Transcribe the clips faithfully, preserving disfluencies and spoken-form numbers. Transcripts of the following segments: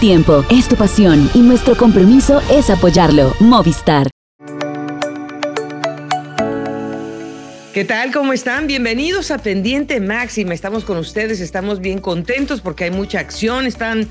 tiempo, es tu pasión y nuestro compromiso es apoyarlo. Movistar. ¿Qué tal? ¿Cómo están? Bienvenidos a Pendiente Máxima. Estamos con ustedes, estamos bien contentos porque hay mucha acción, están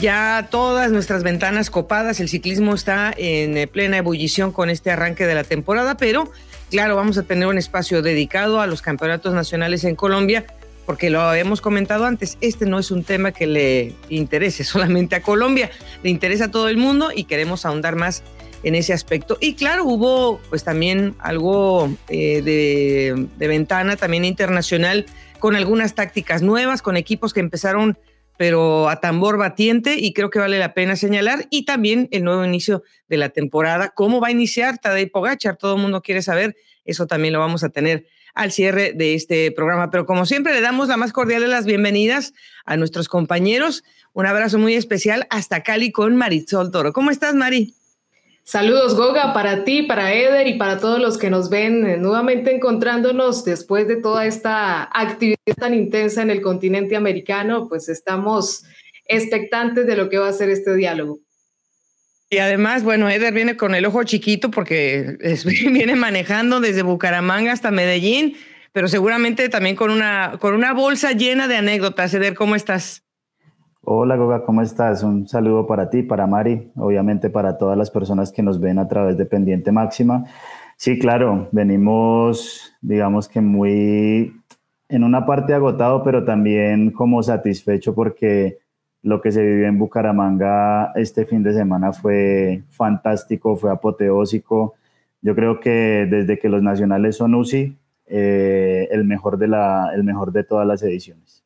ya todas nuestras ventanas copadas, el ciclismo está en plena ebullición con este arranque de la temporada, pero claro, vamos a tener un espacio dedicado a los campeonatos nacionales en Colombia, porque lo hemos comentado antes, este no es un tema que le interese solamente a Colombia, le interesa a todo el mundo y queremos ahondar más en ese aspecto. Y claro, hubo pues también algo eh, de, de ventana también internacional con algunas tácticas nuevas, con equipos que empezaron pero a tambor batiente, y creo que vale la pena señalar, y también el nuevo inicio de la temporada, cómo va a iniciar Tadej Pogacar, todo el mundo quiere saber, eso también lo vamos a tener al cierre de este programa, pero como siempre le damos la más cordial de las bienvenidas a nuestros compañeros, un abrazo muy especial hasta Cali con Marisol Toro. ¿Cómo estás, Mari? Saludos, Goga, para ti, para Eder y para todos los que nos ven nuevamente encontrándonos después de toda esta actividad tan intensa en el continente americano, pues estamos expectantes de lo que va a ser este diálogo. Y además, bueno, Eder viene con el ojo chiquito porque es, viene manejando desde Bucaramanga hasta Medellín, pero seguramente también con una, con una bolsa llena de anécdotas. Eder, ¿cómo estás? Hola, Goga, ¿cómo estás? Un saludo para ti, para Mari, obviamente para todas las personas que nos ven a través de Pendiente Máxima. Sí, claro, venimos, digamos que muy en una parte agotado, pero también como satisfecho porque lo que se vivió en Bucaramanga este fin de semana fue fantástico, fue apoteósico. Yo creo que desde que los nacionales son U C I, eh, el mejor de la, el mejor de todas las ediciones.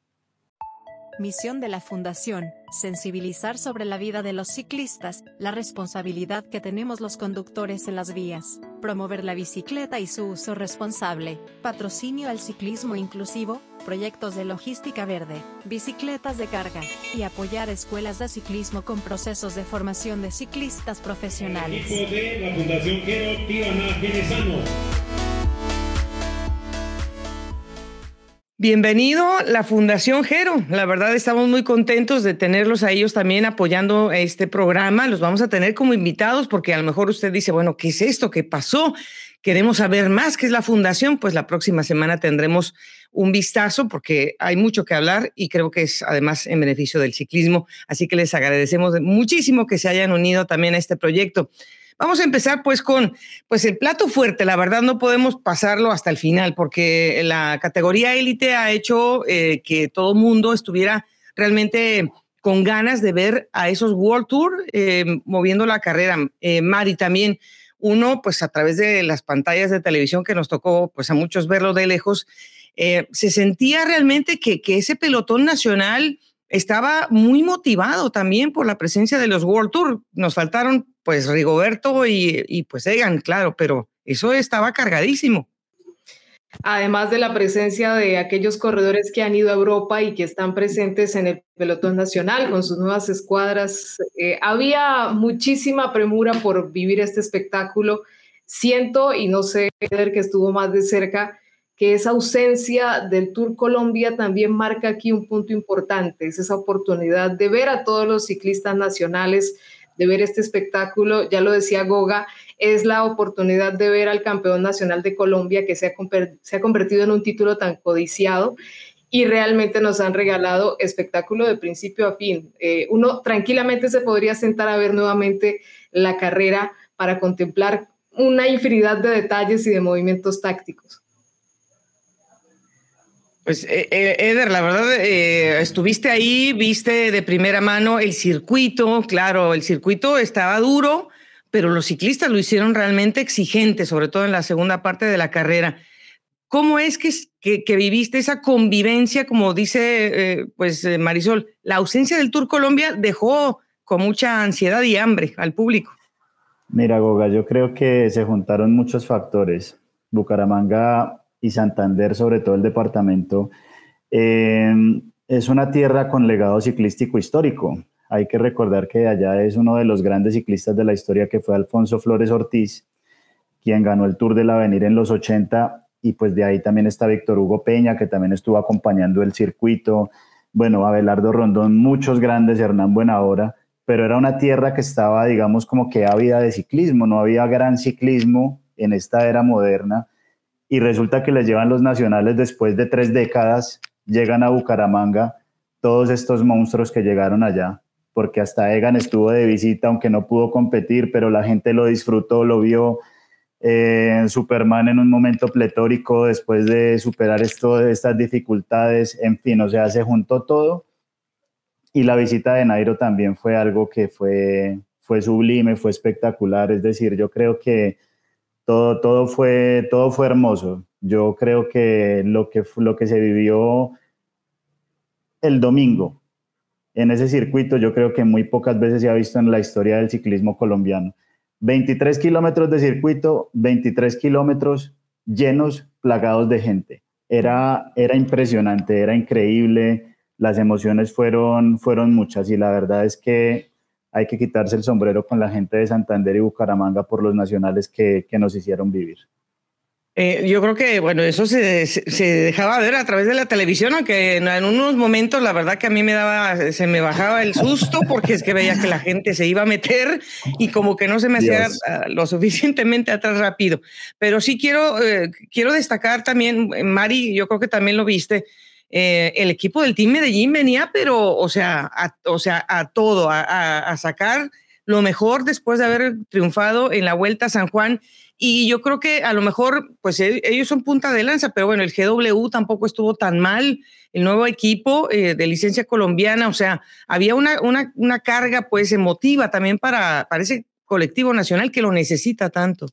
Misión de la Fundación, sensibilizar sobre la vida de los ciclistas, la responsabilidad que tenemos los conductores en las vías, promover la bicicleta y su uso responsable, patrocinio al ciclismo inclusivo, proyectos de logística verde, bicicletas de carga, y apoyar escuelas de ciclismo con procesos de formación de ciclistas profesionales. El equipo de la Fundación Quiero Tirana Genesano. Bienvenido la Fundación Gero, la verdad estamos muy contentos de tenerlos a ellos también apoyando este programa, los vamos a tener como invitados porque a lo mejor usted dice, bueno, ¿qué es esto? ¿Qué pasó? Queremos saber más, ¿qué es la Fundación? Pues la próxima semana tendremos un vistazo porque hay mucho que hablar y creo que es además en beneficio del ciclismo, así que les agradecemos muchísimo que se hayan unido también a este proyecto. Vamos a empezar pues con pues el plato fuerte, la verdad no podemos pasarlo hasta el final porque la categoría élite ha hecho eh, que todo mundo estuviera realmente con ganas de ver a esos World Tour eh, moviendo la carrera. Eh, Mari, también uno pues a través de las pantallas de televisión que nos tocó pues a muchos verlo de lejos, eh, se sentía realmente que, que ese pelotón nacional estaba muy motivado también por la presencia de los World Tour. Nos faltaron pues Rigoberto y, y pues Egan, claro, pero eso estaba cargadísimo. Además de la presencia de aquellos corredores que han ido a Europa y que están presentes en el pelotón nacional con sus nuevas escuadras, eh, había muchísima premura por vivir este espectáculo. Siento, y no sé, que estuvo más de cerca, que esa ausencia del Tour Colombia también marca aquí un punto importante, es esa oportunidad de ver a todos los ciclistas nacionales, de ver este espectáculo, ya lo decía Goga, es la oportunidad de ver al campeón nacional de Colombia que se ha, se ha convertido en un título tan codiciado y realmente nos han regalado espectáculo de principio a fin. Eh, uno tranquilamente se podría sentar a ver nuevamente la carrera para contemplar una infinidad de detalles y de movimientos tácticos. Pues eh, Eder, la verdad, eh, estuviste ahí, viste de primera mano el circuito, claro, el circuito estaba duro, pero los ciclistas lo hicieron realmente exigente, sobre todo en la segunda parte de la carrera. ¿Cómo es que, que, que viviste esa convivencia, como dice eh, pues Marisol? La ausencia del Tour Colombia dejó con mucha ansiedad y hambre al público. Mira, Goga, yo creo que se juntaron muchos factores. Bucaramanga y Santander, sobre todo el departamento, eh, es una tierra con legado ciclístico histórico. Hay que recordar que allá es uno de los grandes ciclistas de la historia que fue Alfonso Flores Ortiz, quien ganó el Tour del Avenir en los ochenta, y pues de ahí también está Víctor Hugo Peña, que también estuvo acompañando el circuito, bueno, Abelardo Rondón, muchos grandes, Hernán Buenahora, pero era una tierra que estaba, digamos, como que ávida de ciclismo, no había gran ciclismo en esta era moderna, y resulta que les llevan los nacionales después de tres décadas, llegan a Bucaramanga todos estos monstruos que llegaron allá, porque hasta Egan estuvo de visita, aunque no pudo competir, pero la gente lo disfrutó, lo vio. Eh, Superman en un momento pletórico después de superar esto, estas dificultades, en fin, o sea, se juntó todo. Y la visita de Nairo también fue algo que fue, fue sublime, fue espectacular. Es decir, yo creo que todo, todo, fue, todo fue hermoso. Yo creo que lo, que lo que se vivió el domingo en ese circuito, yo creo que muy pocas veces se ha visto en la historia del ciclismo colombiano. veintitrés kilómetros de circuito, veintitrés kilómetros llenos, plagados de gente. Era, era impresionante, era increíble. Las emociones fueron, fueron muchas, y la verdad es que hay que quitarse el sombrero con la gente de Santander y Bucaramanga por los nacionales que, que nos hicieron vivir. Eh, yo creo que, bueno, eso se, se dejaba ver a través de la televisión, aunque en, en unos momentos la verdad que a mí me daba, se me bajaba el susto porque es que veía que la gente se iba a meter y como que no se me hacía lo suficientemente atrás rápido. Pero sí quiero, eh, quiero destacar también, Mari, yo creo que también lo viste, Eh, el equipo del Team Medellín venía, pero, o sea, a, o sea, a todo, a, a, a sacar lo mejor después de haber triunfado en la Vuelta a San Juan. Y yo creo que a lo mejor, pues ellos son punta de lanza, pero bueno, el G W tampoco estuvo tan mal, el nuevo equipo eh, de licencia colombiana, o sea, había una, una, una carga pues emotiva también para, para ese colectivo nacional que lo necesita tanto.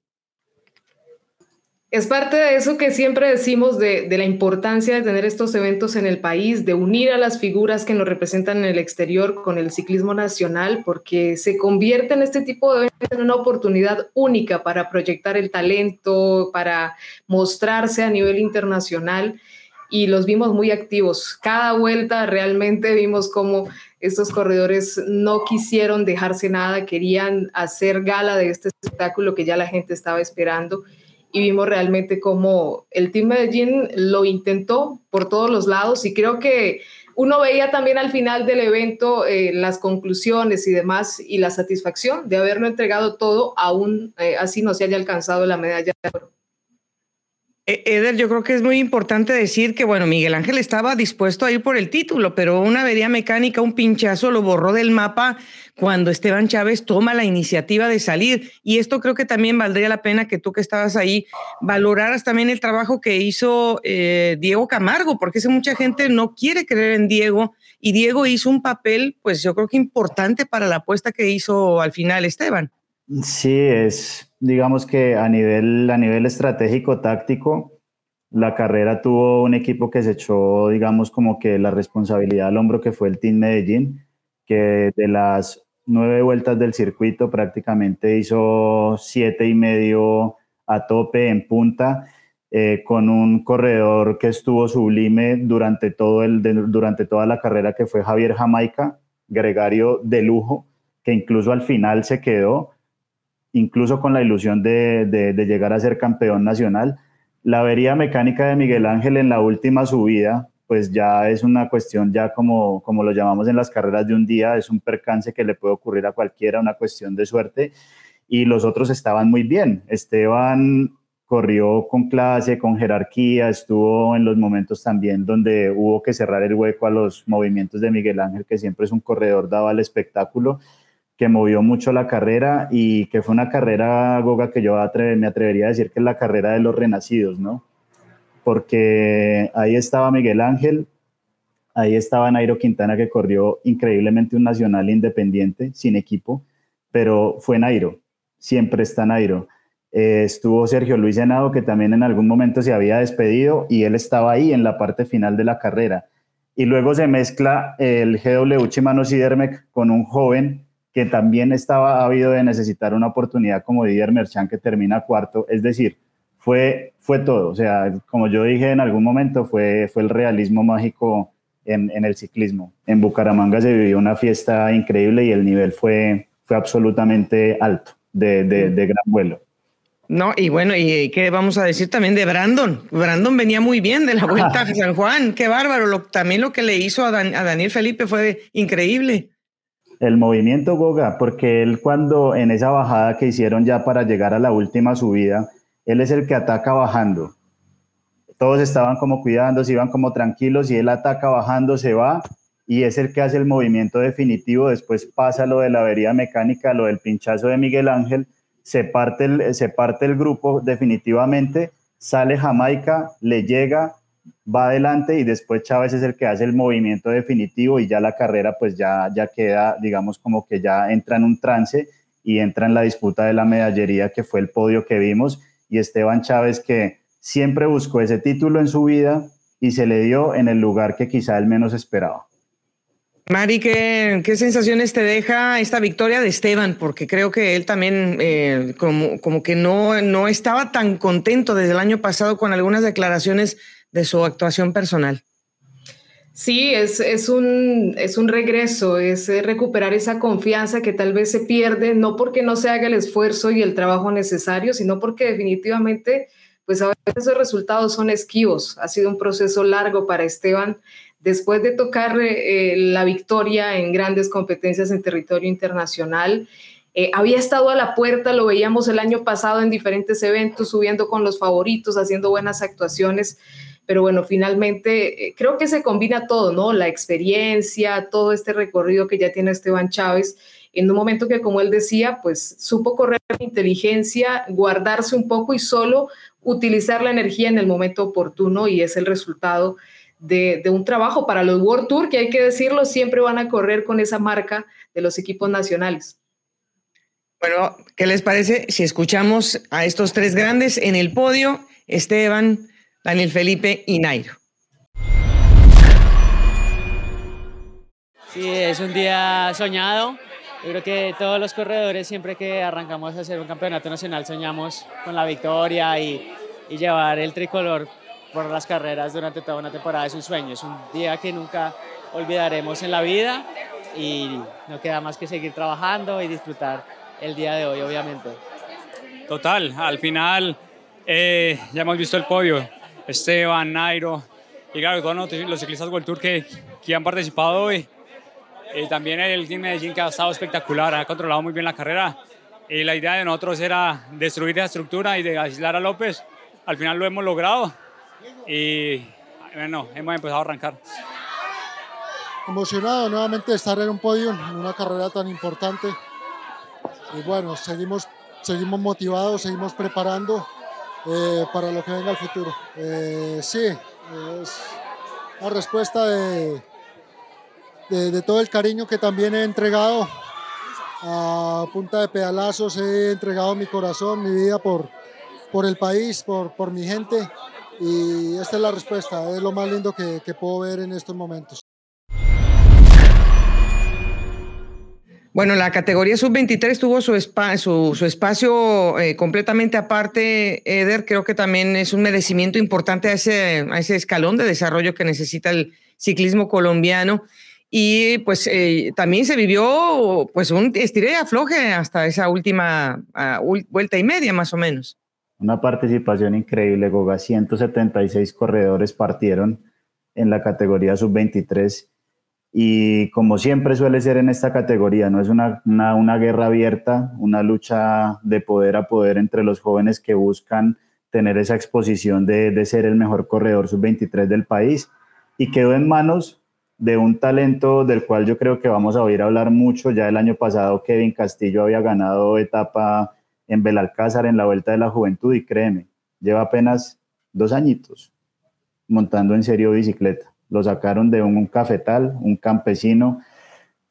Es parte de eso que siempre decimos de, de la importancia de tener estos eventos en el país, de unir a las figuras que nos representan en el exterior con el ciclismo nacional, porque se convierte en este tipo de eventos en una oportunidad única para proyectar el talento, para mostrarse a nivel internacional, y los vimos muy activos. Cada vuelta realmente vimos cómo estos corredores no quisieron dejarse nada, querían hacer gala de este espectáculo que ya la gente estaba esperando. Y vimos realmente cómo el Team Medellín lo intentó por todos los lados, y creo que uno veía también al final del evento eh, las conclusiones y demás, y la satisfacción de haberlo entregado todo, aún eh, así no se haya alcanzado la medalla de oro. Eder, yo creo que es muy importante decir que, bueno, Miguel Ángel estaba dispuesto a ir por el título, pero una avería mecánica, un pinchazo, lo borró del mapa cuando Esteban Chávez toma la iniciativa de salir. Y esto creo que también valdría la pena que tú que estabas ahí valoraras también el trabajo que hizo eh, Diego Camargo, porque mucha gente no quiere creer en Diego, y Diego hizo un papel, pues yo creo que importante para la apuesta que hizo al final Esteban. Sí, es, digamos que a nivel, a nivel estratégico, táctico, la carrera tuvo un equipo que se echó, digamos, como que la responsabilidad al hombro, que fue el Team Medellín, que de las nueve vueltas del circuito prácticamente hizo siete y medio a tope, en punta, eh, con un corredor que estuvo sublime durante, todo el, durante toda la carrera, que fue Javier Jamaica, gregario de lujo, que incluso al final se quedó, incluso con la ilusión de, de, de llegar a ser campeón nacional. La avería mecánica de Miguel Ángel en la última subida, pues ya es una cuestión, ya como, como lo llamamos en las carreras de un día, es un percance que le puede ocurrir a cualquiera, una cuestión de suerte, y los otros estaban muy bien. Esteban corrió con clase, con jerarquía, estuvo en los momentos también donde hubo que cerrar el hueco a los movimientos de Miguel Ángel, que siempre es un corredor dado al espectáculo, que movió mucho la carrera, y que fue una carrera, Goga, que yo atre- me atrevería a decir que es la carrera de los renacidos, ¿no? Porque ahí estaba Miguel Ángel, ahí estaba Nairo Quintana, que corrió increíblemente un nacional independiente, sin equipo, pero fue Nairo, siempre está Nairo. Eh, estuvo Sergio Luis Henao, que también en algún momento se había despedido, y él estaba ahí en la parte final de la carrera. Y luego se mezcla el G W Shimano Sidermec con un joven que también estaba ávido de necesitar una oportunidad, como Didier Merchan, que termina cuarto. Es decir, fue, fue todo. O sea, como yo dije en algún momento, fue, fue el realismo mágico en, en el ciclismo. En Bucaramanga se vivió una fiesta increíble, y el nivel fue, fue absolutamente alto, de, de, de gran vuelo. No, y bueno, y qué vamos a decir también de Brandon. Brandon venía muy bien de la Vuelta a San Juan. Qué bárbaro. Lo, también lo que le hizo a, Dan, a Daniel Felipe fue increíble. El movimiento, Goga, porque él cuando en esa bajada que hicieron ya para llegar a la última subida, él es el que ataca bajando. Todos estaban como cuidándose, iban como tranquilos y él ataca bajando, se va y es el que hace el movimiento definitivo. Después pasa lo de la avería mecánica, lo del pinchazo de Miguel Ángel, se parte el, se parte el grupo definitivamente, sale Jamaica, le llega, va adelante y después Chávez es el que hace el movimiento definitivo y ya la carrera pues ya, ya queda, digamos, como que ya entra en un trance y entra en la disputa de la medallería, que fue el podio que vimos, y Esteban Chávez, que siempre buscó ese título en su vida y se le dio en el lugar que quizá él menos esperaba. Mari, ¿qué, qué sensaciones te deja esta victoria de Esteban? Porque creo que él también eh, como, como que no, no estaba tan contento desde el año pasado con algunas declaraciones de su actuación personal. Sí, es, es, un, es un regreso, es recuperar esa confianza que tal vez se pierde, no porque no se haga el esfuerzo y el trabajo necesario, sino porque definitivamente, pues a veces esos resultados son esquivos. Ha sido un proceso largo para Esteban, después de tocar eh, la victoria en grandes competencias en territorio internacional. Eh, había estado a la puerta, lo veíamos el año pasado en diferentes eventos, subiendo con los favoritos, haciendo buenas actuaciones, pero bueno, finalmente eh, creo que se combina todo, ¿no? La experiencia, todo este recorrido que ya tiene Esteban Chávez, en un momento que, como él decía, pues supo correr con inteligencia, guardarse un poco y solo utilizar la energía en el momento oportuno, y es el resultado de, de un trabajo para los World Tour, que hay que decirlo, siempre van a correr con esa marca de los equipos nacionales. Bueno, ¿qué les parece si escuchamos a estos tres grandes en el podio? Esteban, Daniel Felipe y Nairo. Sí, es un día soñado. Yo creo que todos los corredores, siempre que arrancamos a hacer un campeonato nacional, soñamos con la victoria y, y llevar el tricolor por las carreras durante toda una temporada. Es un sueño, es un día que nunca olvidaremos en la vida y no queda más que seguir trabajando y disfrutar el día de hoy, obviamente. Total, al final eh, ya hemos visto el podio. Esteban, Nairo y claro, todos los ciclistas World Tour que, que han participado hoy. Y también el Team Medellín, que ha estado espectacular, ha controlado muy bien la carrera. Y la idea de nosotros era destruir la estructura y de aislar a López. Al final lo hemos logrado y bueno, hemos empezado a arrancar. Emocionado nuevamente de estar en un podio, en una carrera tan importante. Y bueno, seguimos, seguimos motivados, seguimos preparando eh, para lo que venga el futuro. Eh, sí, es la respuesta de... De, de todo el cariño que también he entregado a punta de pedalazos, he entregado mi corazón, mi vida por, por el país, por, por mi gente, y esta es la respuesta, es lo más lindo que, que puedo ver en estos momentos. Bueno, la categoría sub veintitrés tuvo su, spa, su, su espacio eh, completamente aparte, Eder. Creo que también es un merecimiento importante a ese, a ese escalón de desarrollo que necesita el ciclismo colombiano. Y pues eh, también se vivió pues un estiré y afloje hasta esa última uh, vuelta y media más o menos. Una participación increíble, Goga. ciento setenta y seis corredores partieron en la categoría sub veintitrés y como siempre suele ser en esta categoría, no es una, una, una guerra abierta, una lucha de poder a poder entre los jóvenes que buscan tener esa exposición de, de ser el mejor corredor sub veintitrés del país, y quedó en manos de un talento del cual yo creo que vamos a oír hablar mucho. Ya el año pasado Kevin Castillo había ganado etapa en Belalcázar en la Vuelta de la Juventud y créeme, lleva apenas dos añitos montando en serio bicicleta. Lo sacaron de un, un cafetal, un campesino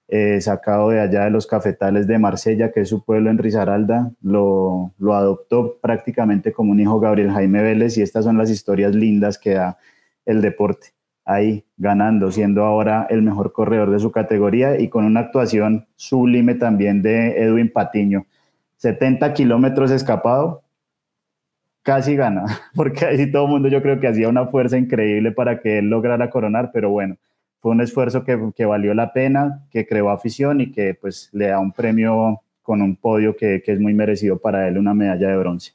eh, sacado de allá de los cafetales de Marsella, que es su pueblo en Risaralda. Lo, lo adoptó prácticamente como un hijo Gabriel Jaime Vélez, y estas son las historias lindas que da el deporte. Ahí, ganando, siendo ahora el mejor corredor de su categoría y con una actuación sublime también de Edwin Patiño. setenta kilómetros escapado, casi gana, porque ahí todo el mundo yo creo que hacía una fuerza increíble para que él lograra coronar, pero bueno, fue un esfuerzo que, que valió la pena, que creó afición y que pues le da un premio con un podio que, que es muy merecido para él, una medalla de bronce.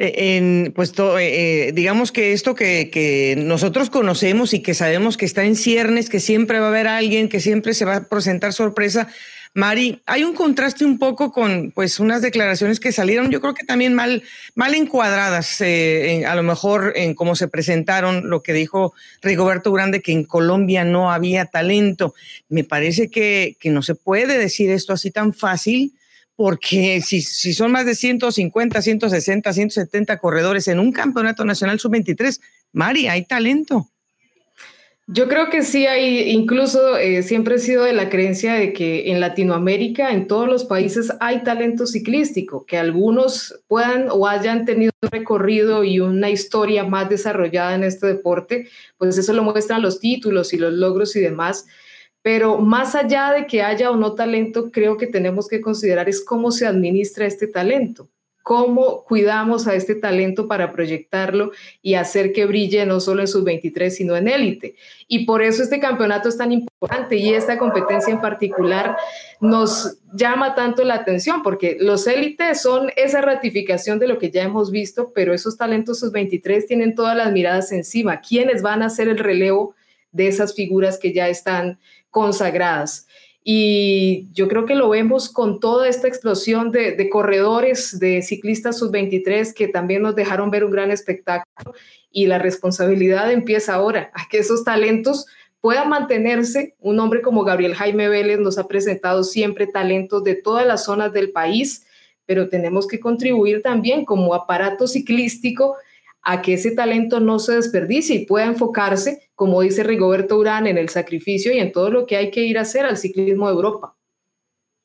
En, pues to, eh, digamos que esto que, que nosotros conocemos y que sabemos que está en ciernes, que siempre va a haber alguien, que siempre se va a presentar sorpresa, Mari, hay un contraste un poco con pues unas declaraciones que salieron, yo creo que también mal, mal encuadradas, eh, en, a lo mejor en cómo se presentaron, lo que dijo Rigoberto Urán de que en Colombia no había talento. Me parece que, que no se puede decir esto así tan fácil, porque si, si son más de ciento cincuenta, ciento sesenta, ciento setenta corredores en un campeonato nacional sub veintitrés, Mari, hay talento. Yo creo que sí hay, incluso eh, siempre he sido de la creencia de que en Latinoamérica, en todos los países hay talento ciclístico, que algunos puedan o hayan tenido un recorrido y una historia más desarrollada en este deporte, pues eso lo muestran los títulos y los logros y demás, pero más allá de que haya o no talento, creo que tenemos que considerar es cómo se administra este talento. Cómo cuidamos a este talento para proyectarlo y hacer que brille no solo en sub veintitrés, sino en élite. Y por eso este campeonato es tan importante y esta competencia en particular nos llama tanto la atención, porque los élites son esa ratificación de lo que ya hemos visto, pero esos talentos sub veintitrés tienen todas las miradas encima. ¿Quiénes van a hacer el relevo de esas figuras que ya están consagradas? Y yo creo que lo vemos con toda esta explosión de, de corredores, de ciclistas sub veintitrés que también nos dejaron ver un gran espectáculo, y la responsabilidad empieza ahora, a que esos talentos puedan mantenerse. Un hombre como Gabriel Jaime Vélez nos ha presentado siempre talentos de todas las zonas del país, pero tenemos que contribuir también como aparato ciclístico a que ese talento no se desperdicie y pueda enfocarse, como dice Rigoberto Urán, en el sacrificio y en todo lo que hay que ir a hacer al ciclismo de Europa.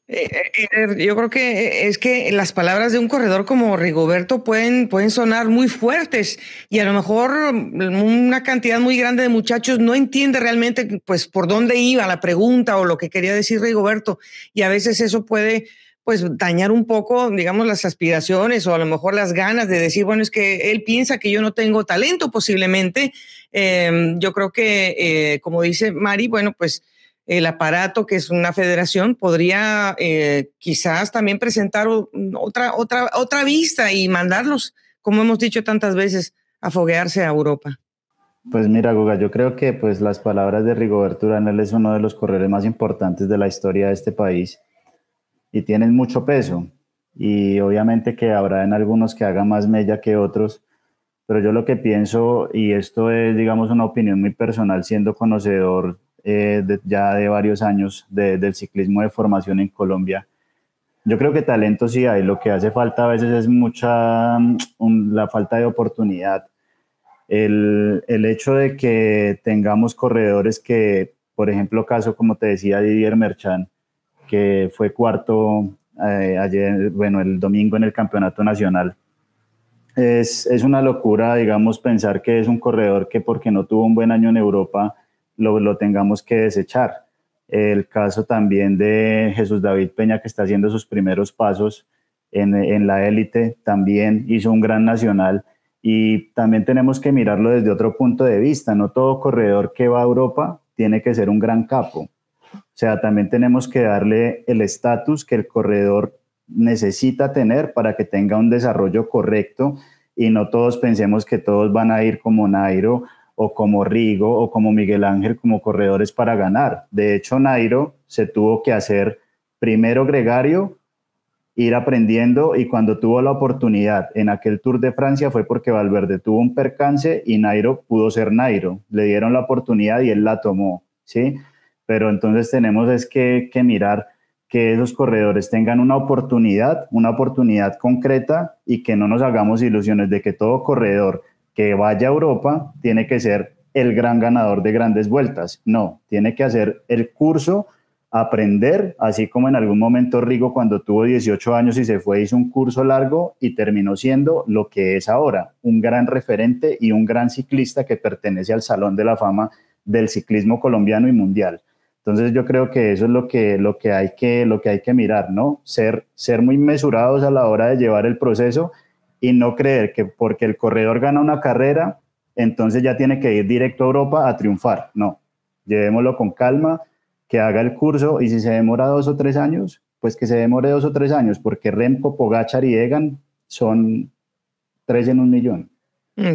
Eh, eh, yo creo que es que las palabras de un corredor como Rigoberto pueden, pueden sonar muy fuertes, y a lo mejor una cantidad muy grande de muchachos no entiende realmente pues, por dónde iba la pregunta o lo que quería decir Rigoberto, y a veces eso puede... pues dañar un poco, digamos, las aspiraciones o a lo mejor las ganas de decir, bueno, es que él piensa que yo no tengo talento posiblemente. Eh, yo creo que, eh, como dice Mari, bueno, pues el aparato que es una federación podría eh, quizás también presentar otra, otra, otra vista y mandarlos, como hemos dicho tantas veces, a foguearse a Europa. Pues mira, Guga, yo creo que pues, las palabras de Rigoberto Urán, él es uno de los corredores más importantes de la historia de este país, y tienen mucho peso, y obviamente que habrá en algunos que hagan más mella que otros, pero yo lo que pienso, y esto es, digamos, una opinión muy personal, siendo conocedor eh, de, ya de varios años de, del ciclismo de formación en Colombia, yo creo que talento sí hay, lo que hace falta a veces es mucha, un, la falta de oportunidad, el, el hecho de que tengamos corredores que, por ejemplo, caso como te decía Didier Merchan, que fue cuarto eh, ayer, bueno, el domingo en el campeonato nacional. Es, es una locura, digamos, pensar que es un corredor que porque no tuvo un buen año en Europa lo, lo tengamos que desechar. El caso también de Jesús David Peña, que está haciendo sus primeros pasos en, en la élite, también hizo un gran nacional, y también tenemos que mirarlo desde otro punto de vista. No todo corredor que va a Europa tiene que ser un gran capo. O sea, también tenemos que darle el estatus que el corredor necesita tener para que tenga un desarrollo correcto, y no todos pensemos que todos van a ir como Nairo o como Rigo o como Miguel Ángel como corredores para ganar. De hecho, Nairo se tuvo que hacer primero gregario, ir aprendiendo, y cuando tuvo la oportunidad en aquel Tour de Francia fue porque Valverde tuvo un percance y Nairo pudo ser Nairo. Le dieron la oportunidad y él la tomó, ¿sí? Pero entonces tenemos es que, que mirar que esos corredores tengan una oportunidad, una oportunidad concreta, y que no nos hagamos ilusiones de que todo corredor que vaya a Europa tiene que ser el gran ganador de grandes vueltas. No, tiene que hacer el curso, aprender, así como en algún momento Rigo cuando tuvo dieciocho años y se fue hizo un curso largo y terminó siendo lo que es ahora, un gran referente y un gran ciclista que pertenece al Salón de la Fama del ciclismo colombiano y mundial. Entonces yo creo que eso es lo que, lo que, hay, que, lo que hay que mirar, ¿no? Ser, ser muy mesurados a la hora de llevar el proceso, y no creer que porque el corredor gana una carrera, entonces ya tiene que ir directo a Europa a triunfar. No, llevémoslo con calma, que haga el curso, y si se demora dos o tres años, pues que se demore dos o tres años, porque Remco, Pogacar y Egan son tres en un millón.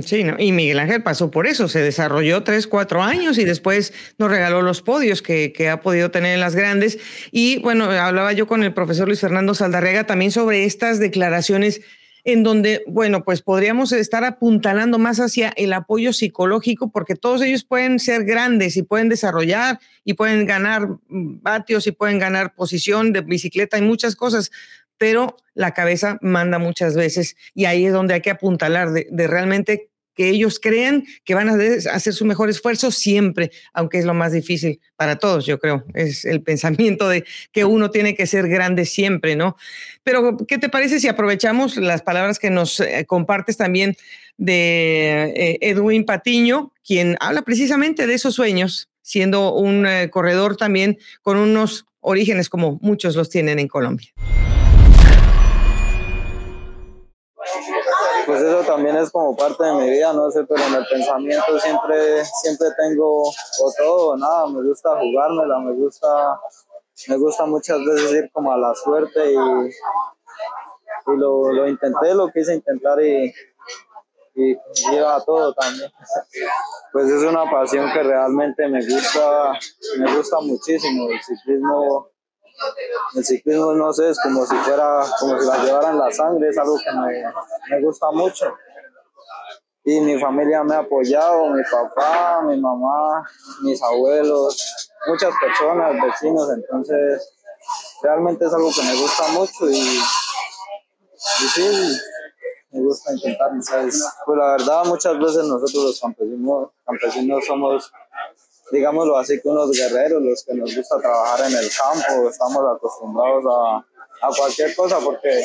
Sí, no, y Miguel Ángel pasó por eso, se desarrolló tres, cuatro años y después nos regaló los podios que, que ha podido tener en las grandes. Y bueno, hablaba yo con el profesor Luis Fernando Saldarriaga también sobre estas declaraciones en donde, bueno, pues podríamos estar apuntalando más hacia el apoyo psicológico, porque todos ellos pueden ser grandes y pueden desarrollar y pueden ganar vatios y pueden ganar posición de bicicleta y muchas cosas, pero la cabeza manda muchas veces y ahí es donde hay que apuntalar de, de realmente que ellos crean que van a hacer su mejor esfuerzo siempre, aunque es lo más difícil para todos, yo creo. Es el pensamiento de que uno tiene que ser grande siempre, ¿no? Pero, ¿qué te parece si aprovechamos las palabras que nos eh, compartes también de eh, Edwin Patiño, quien habla precisamente de esos sueños, siendo un eh, corredor también con unos orígenes como muchos los tienen en Colombia? Pues eso también es como parte de mi vida, no sé, pero en el pensamiento siempre, siempre tengo o todo o nada. Me gusta jugármela, me gusta, me gusta muchas veces ir como a la suerte y, y lo, lo intenté, lo quise intentar y, y, y iba a todo también. Pues es una pasión que realmente me gusta, me gusta muchísimo. El ciclismo, el ciclismo no sé, es como si fuera, como si la llevara en la sangre, es algo que me, me gusta mucho y mi familia me ha apoyado, mi papá, mi mamá, mis abuelos, muchas personas, vecinos, entonces realmente es algo que me gusta mucho y, y sí, me gusta intentar, ¿sabes? Pues la verdad muchas veces nosotros los campesinos, campesinos somos, digámoslo así, que unos guerreros, los que nos gusta trabajar en el campo, estamos acostumbrados a, a cualquier cosa, porque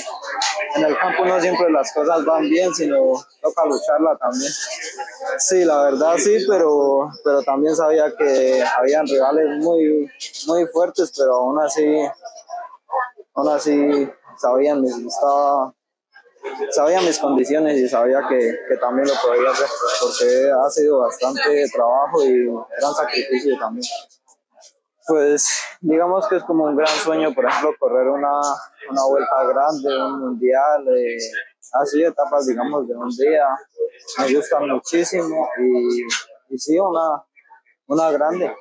en el campo no siempre las cosas van bien, sino toca lucharla también. Sí, la verdad sí, pero, pero también sabía que habían rivales muy, muy fuertes, pero aún así, aún así sabían mis, estaba, sabía mis condiciones y sabía que, que también lo podía hacer, porque ha sido bastante trabajo y gran sacrificio también. Pues digamos que es como un gran sueño, por ejemplo, correr una, una vuelta grande, un mundial, eh, así etapas, digamos, de un día. Me gusta muchísimo y, y sí, una, una grande.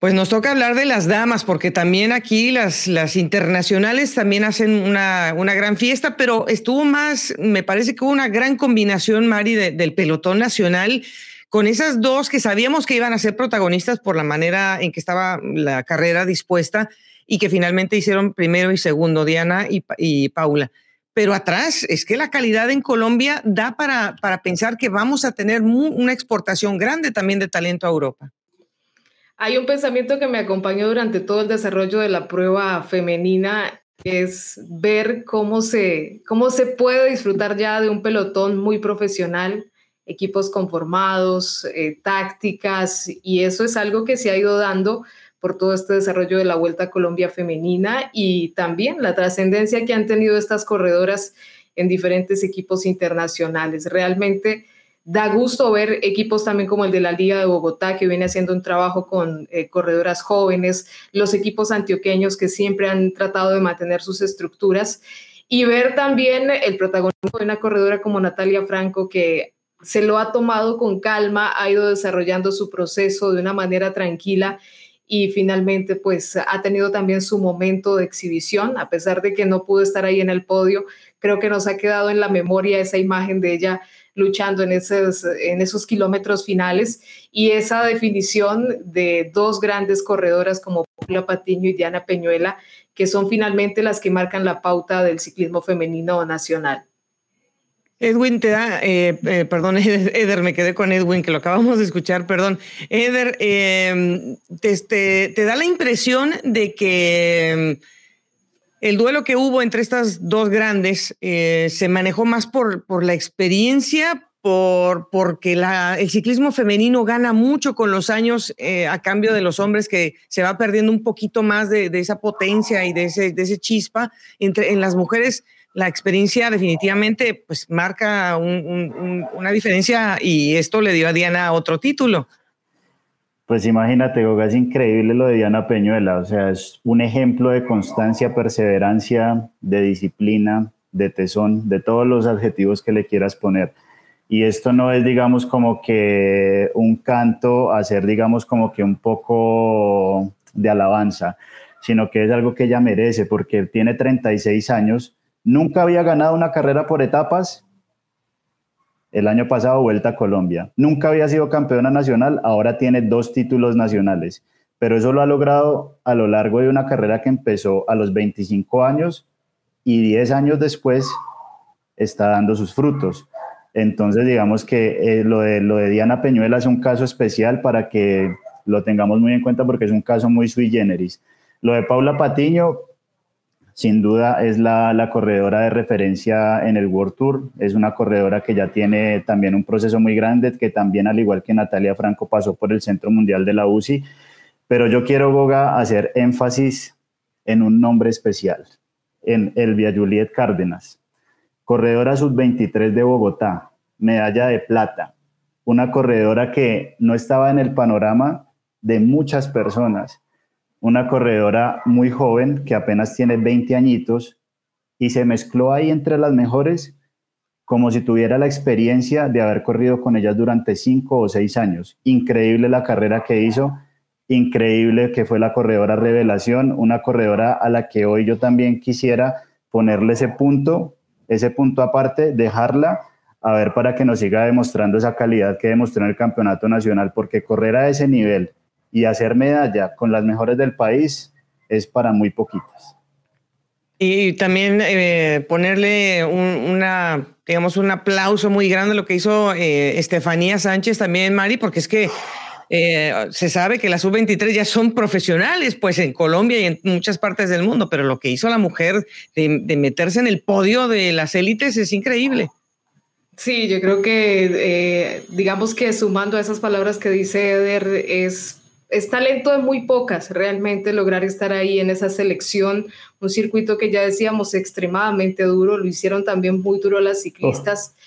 Pues nos toca hablar de las damas, porque también aquí las, las internacionales también hacen una, una gran fiesta, pero estuvo más, me parece que hubo una gran combinación, Mari, de, del pelotón nacional, con esas dos que sabíamos que iban a ser protagonistas por la manera en que estaba la carrera dispuesta y que finalmente hicieron primero y segundo, Diana y, y Paula. Pero atrás es que la calidad en Colombia da para, para pensar que vamos a tener muy, una exportación grande también de talento a Europa. Hay un pensamiento que me acompañó durante todo el desarrollo de la prueba femenina, que es ver cómo se, cómo se puede disfrutar ya de un pelotón muy profesional, equipos conformados, eh, tácticas, y eso es algo que se ha ido dando por todo este desarrollo de la Vuelta a Colombia femenina y también la trascendencia que han tenido estas corredoras en diferentes equipos internacionales. Realmente da gusto ver equipos también como el de la Liga de Bogotá, que viene haciendo un trabajo con eh, corredoras jóvenes, los equipos antioqueños que siempre han tratado de mantener sus estructuras, y ver también el protagonismo de una corredora como Natalia Franco, que se lo ha tomado con calma, ha ido desarrollando su proceso de una manera tranquila y finalmente pues ha tenido también su momento de exhibición, a pesar de que no pudo estar ahí en el podio. Creo que nos ha quedado en la memoria esa imagen de ella luchando en esos, en esos kilómetros finales, y esa definición de dos grandes corredoras como Paula Patiño y Diana Peñuela, que son finalmente las que marcan la pauta del ciclismo femenino nacional. Edwin, te da, eh, eh, perdón, Eder, me quedé con Edwin, que lo acabamos de escuchar, perdón. Eder, eh, te, te, te da la impresión de que el duelo que hubo entre estas dos grandes eh, se manejó más por, por la experiencia, por, porque la, el ciclismo femenino gana mucho con los años eh, a cambio de los hombres, que se va perdiendo un poquito más de, de esa potencia y de ese, de ese chispa. Entre, en las mujeres la experiencia definitivamente pues, marca un, un, un, una diferencia, y esto le dio a Diana otro título. Pues imagínate, Goga, es increíble lo de Diana Peñuela, o sea, es un ejemplo de constancia, perseverancia, de disciplina, de tesón, de todos los adjetivos que le quieras poner. Y esto no es, digamos, como que un canto a ser, digamos, como que un poco de alabanza, sino que es algo que ella merece, porque tiene treinta y seis años, nunca había ganado una carrera por etapas, el año pasado Vuelta a Colombia, nunca había sido campeona nacional, ahora tiene dos títulos nacionales, pero eso lo ha logrado a lo largo de una carrera que empezó a los veinticinco años y diez años después está dando sus frutos. Entonces, digamos que eh, lo, de, lo de Diana Peñuela es un caso especial para que lo tengamos muy en cuenta porque es un caso muy sui generis. Lo de Paula Patiño, sin duda, es la, la corredora de referencia en el World Tour. Es una corredora que ya tiene también un proceso muy grande, que también, al igual que Natalia Franco, pasó por el Centro Mundial de la U C I. Pero yo quiero, Goga, hacer énfasis en un nombre especial, en Elvia Juliet Cárdenas. Corredora sub veintitrés de Bogotá, medalla de plata, una corredora que no estaba en el panorama de muchas personas, una corredora muy joven que apenas tiene veinte añitos y se mezcló ahí entre las mejores como si tuviera la experiencia de haber corrido con ellas durante cinco o seis años. Increíble la carrera que hizo, increíble que fue la corredora revelación, una corredora a la que hoy yo también quisiera ponerle ese punto, ese punto aparte, dejarla, a ver, para que nos siga demostrando esa calidad que demostró en el campeonato nacional, porque correr a ese nivel y hacer medalla con las mejores del país es para muy poquitas. Y también eh, ponerle un, una, digamos, un aplauso muy grande a lo que hizo eh, Estefanía Sánchez también, Mari, porque es que eh, se sabe que las sub veintitrés ya son profesionales, pues en Colombia y en muchas partes del mundo, pero lo que hizo la mujer de, de meterse en el podio de las élites es increíble. Sí, yo creo que eh, digamos que sumando a esas palabras que dice Eder, es, es talento de muy pocas realmente lograr estar ahí en esa selección, un circuito que ya decíamos extremadamente duro, lo hicieron también muy duro las ciclistas, oh.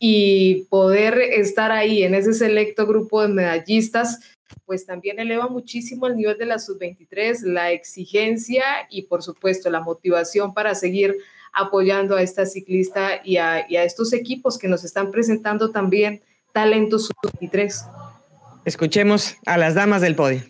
y poder estar ahí en ese selecto grupo de medallistas, pues también eleva muchísimo el nivel de la sub veintitrés, la exigencia y por supuesto la motivación para seguir apoyando a esta ciclista y a, y a estos equipos que nos están presentando también talentos sub veintitrés. Escuchemos a las damas del podio.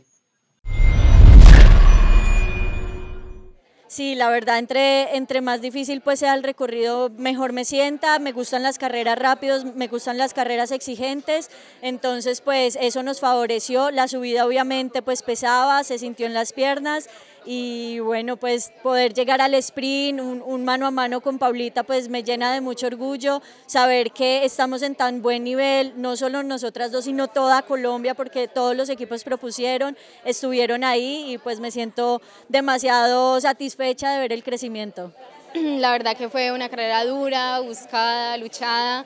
Sí, la verdad, entre, entre más difícil pues sea el recorrido, mejor me sienta, me gustan las carreras rápidas, me gustan las carreras exigentes, entonces pues eso nos favoreció, la subida obviamente pues pesaba, se sintió en las piernas y bueno pues poder llegar al sprint, un, un mano a mano con Paulita pues me llena de mucho orgullo, saber que estamos en tan buen nivel, no solo nosotras dos sino toda Colombia porque todos los equipos propusieron, estuvieron ahí y pues me siento demasiado satisfecha de ver el crecimiento. La verdad que fue una carrera dura, buscada, luchada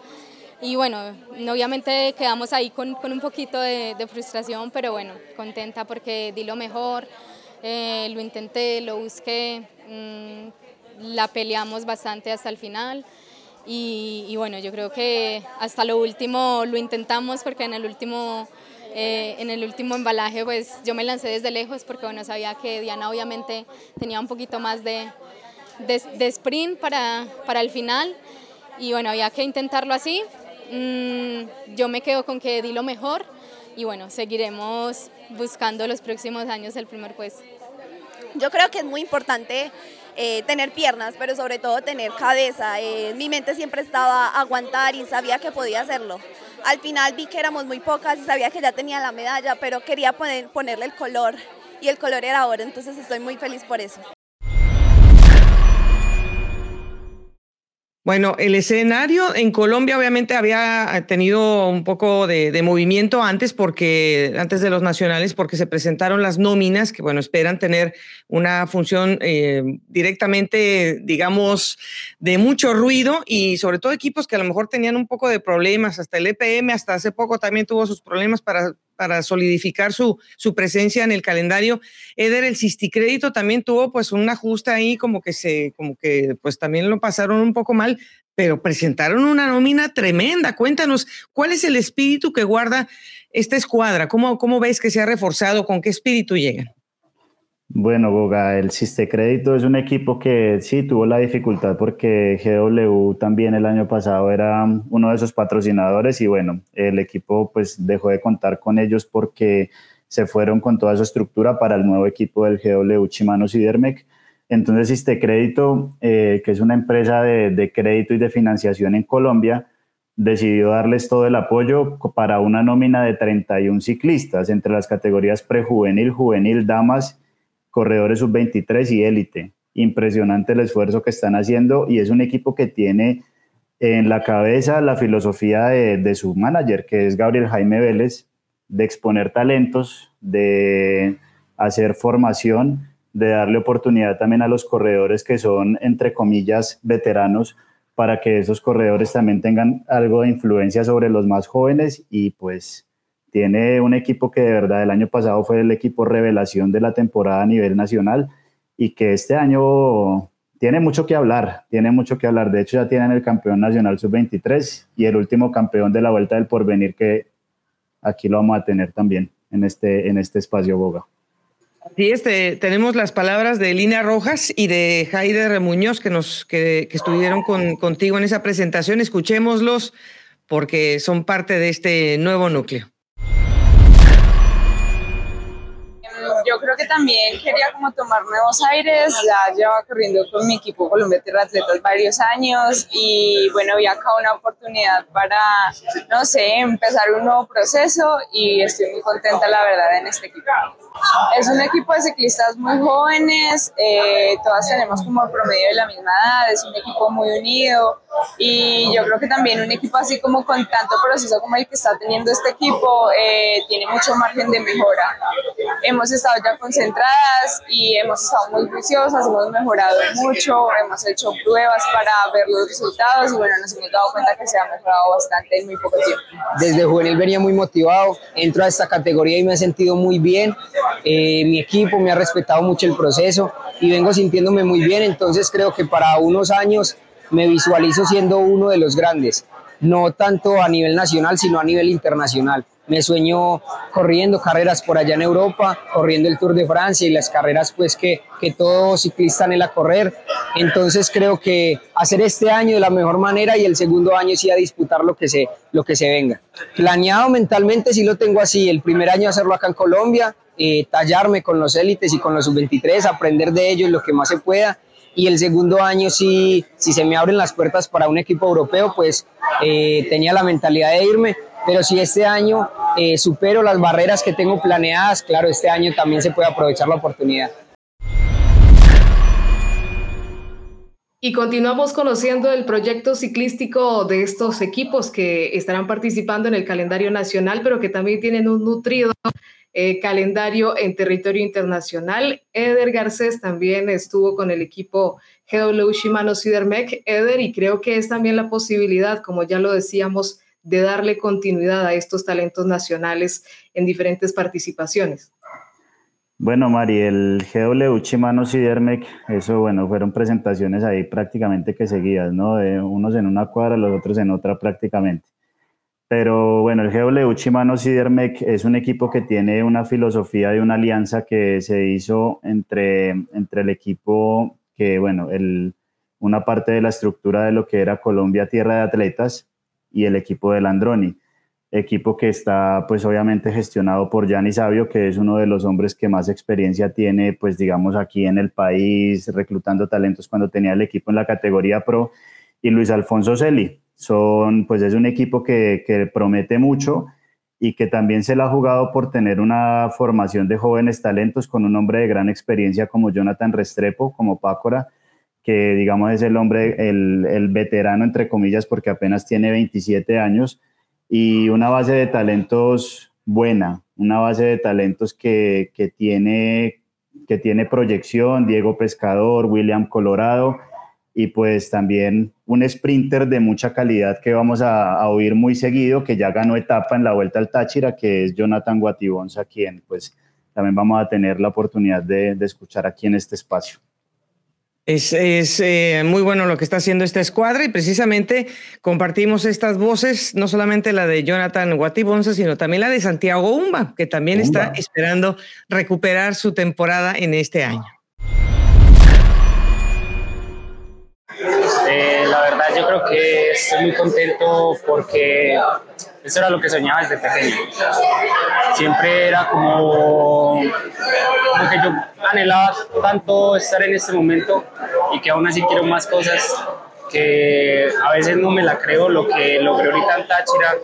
y bueno, obviamente quedamos ahí con, con un poquito de, de frustración, pero bueno, contenta porque di lo mejor, eh, lo intenté, lo busqué, mmm, la peleamos bastante hasta el final y, y bueno, yo creo que hasta lo último lo intentamos porque en el último... Eh, en el último embalaje pues yo me lancé desde lejos porque bueno, sabía que Diana obviamente tenía un poquito más de, de, de sprint para, para el final y bueno, había que intentarlo así, mm, yo me quedo con que di lo mejor y bueno, seguiremos buscando los próximos años el primer puesto. Yo creo que es muy importante eh, tener piernas, pero sobre todo tener cabeza, eh, mi mente siempre estaba a aguantar y sabía que podía hacerlo. Al final vi que éramos muy pocas y sabía que ya tenía la medalla, pero quería poner, ponerle el color, y el color era oro, entonces estoy muy feliz por eso. Bueno, el escenario en Colombia obviamente había tenido un poco de, de movimiento antes, porque, antes de los nacionales, porque se presentaron las nóminas, que bueno, esperan tener una función eh, directamente, digamos, de mucho ruido y sobre todo equipos que a lo mejor tenían un poco de problemas, hasta el E P M hasta hace poco también tuvo sus problemas para, para solidificar su, su presencia en el calendario. Eder, el Sisticrédito también tuvo pues un ajuste ahí como que se, como que pues también lo pasaron un poco mal, pero presentaron una nómina tremenda. Cuéntanos, ¿cuál es el espíritu que guarda esta escuadra? ¿Cómo, cómo ves que se ha reforzado? ¿Con qué espíritu llegan? Bueno, Goga, el Sistecrédito es un equipo que sí tuvo la dificultad porque G W también el año pasado era uno de sus patrocinadores y bueno, el equipo pues dejó de contar con ellos porque se fueron con toda su estructura para el nuevo equipo del G W Shimano Sidermec. Entonces Sistecrédito, eh, que es una empresa de, de crédito y de financiación en Colombia, decidió darles todo el apoyo para una nómina de treinta y uno ciclistas entre las categorías prejuvenil, juvenil, damas, corredores sub veintitrés y élite. Impresionante el esfuerzo que están haciendo y es un equipo que tiene en la cabeza la filosofía de, de su manager, que es Gabriel Jaime Vélez, de exponer talentos, de hacer formación, de darle oportunidad también a los corredores que son, entre comillas, veteranos, para que esos corredores también tengan algo de influencia sobre los más jóvenes y pues... Tiene un equipo que de verdad el año pasado fue el equipo revelación de la temporada a nivel nacional y que este año tiene mucho que hablar, tiene mucho que hablar. De hecho, ya tienen el campeón nacional sub veintitrés y el último campeón de la Vuelta del Porvenir, que aquí lo vamos a tener también en este, en este espacio, Boga. Sí, este, tenemos las palabras de Lina Rojas y de Jaider Muñoz que, nos, que, que estuvieron con, contigo en esa presentación. Escuchémoslos porque son parte de este nuevo núcleo. Yo creo que también quería como tomar nuevos aires, ya llevaba corriendo con mi equipo Colombia Tierra Atletas varios años y bueno, había acá una oportunidad para, no sé, empezar un nuevo proceso y estoy muy contenta la verdad en este equipo. Es un equipo de ciclistas muy jóvenes, eh, todas tenemos como el promedio de la misma edad, es un equipo muy unido y yo creo que también un equipo así como con tanto proceso como el que está teniendo este equipo eh, tiene mucho margen de mejora. Hemos estado ya concentradas y hemos estado muy juiciosas, hemos mejorado mucho, hemos hecho pruebas para ver los resultados y bueno, nos hemos dado cuenta que se ha mejorado bastante en muy poco tiempo. Desde juvenil venía muy motivado, entro a esta categoría y me he sentido muy bien. Eh, mi equipo me ha respetado mucho el proceso y vengo sintiéndome muy bien, entonces creo que para unos años me visualizo siendo uno de los grandes, no tanto a nivel nacional sino a nivel internacional. Me sueño corriendo carreras por allá en Europa, corriendo el Tour de Francia y las carreras pues que, que todo ciclista anhela correr. Entonces creo que hacer este año de la mejor manera y el segundo año sí a disputar lo que se, lo que se venga. Planeado mentalmente sí lo tengo así, el primer año hacerlo acá en Colombia, eh, tallarme con los élites y con los sub veintitrés, aprender de ellos lo que más se pueda. Y el segundo año, si, si se me abren las puertas para un equipo europeo, pues eh, tenía la mentalidad de irme. Pero si este año eh, supero las barreras que tengo planeadas, claro, este año también se puede aprovechar la oportunidad. Y continuamos conociendo el proyecto ciclístico de estos equipos que estarán participando en el calendario nacional, pero que también tienen un nutrido eh, calendario en territorio internacional. Eder Garcés también estuvo con el equipo G W Shimano Sidermec, Eder, y creo que es también la posibilidad, como ya lo decíamos, de darle continuidad a estos talentos nacionales en diferentes participaciones. Bueno, Mari, el G W Shimano Sidermec, eso bueno, fueron presentaciones ahí prácticamente que seguidas, ¿no? De unos en una cuadra, los otros en otra prácticamente. Pero bueno, el G W Shimano Sidermec es un equipo que tiene una filosofía de una alianza que se hizo entre, entre el equipo que, bueno, el, una parte de la estructura de lo que era Colombia Tierra de Atletas, y el equipo del Androni, equipo que está pues obviamente gestionado por Gianni Sabio, que es uno de los hombres que más experiencia tiene pues digamos aquí en el país, reclutando talentos cuando tenía el equipo en la categoría pro, y Luis Alfonso Celi. Son, pues es un equipo que, que promete mucho y que también se la ha jugado por tener una formación de jóvenes talentos con un hombre de gran experiencia como Jonathan Restrepo, como Pácora, que digamos es el hombre, el, el veterano entre comillas porque apenas tiene veintisiete años, y una base de talentos buena, una base de talentos que, que, tiene, que tiene proyección, Diego Pescador, William Colorado, y pues también un sprinter de mucha calidad que vamos a, a oír muy seguido, que ya ganó etapa en la Vuelta al Táchira, que es Jonathan Guatibonza, quien pues también vamos a tener la oportunidad de, de escuchar aquí en este espacio. Es, es eh, muy bueno lo que está haciendo esta escuadra y precisamente compartimos estas voces, no solamente la de Jonathan Guatibonza, sino también la de Santiago Umba, que también Umba. está esperando recuperar su temporada en este año. Eh, la verdad yo creo que estoy muy contento porque eso era lo que soñaba desde pequeño. Siempre era como, como que yo anhelaba tanto estar en este momento y que aún así quiero más cosas, que a veces no me la creo lo que logré ahorita en Táchira,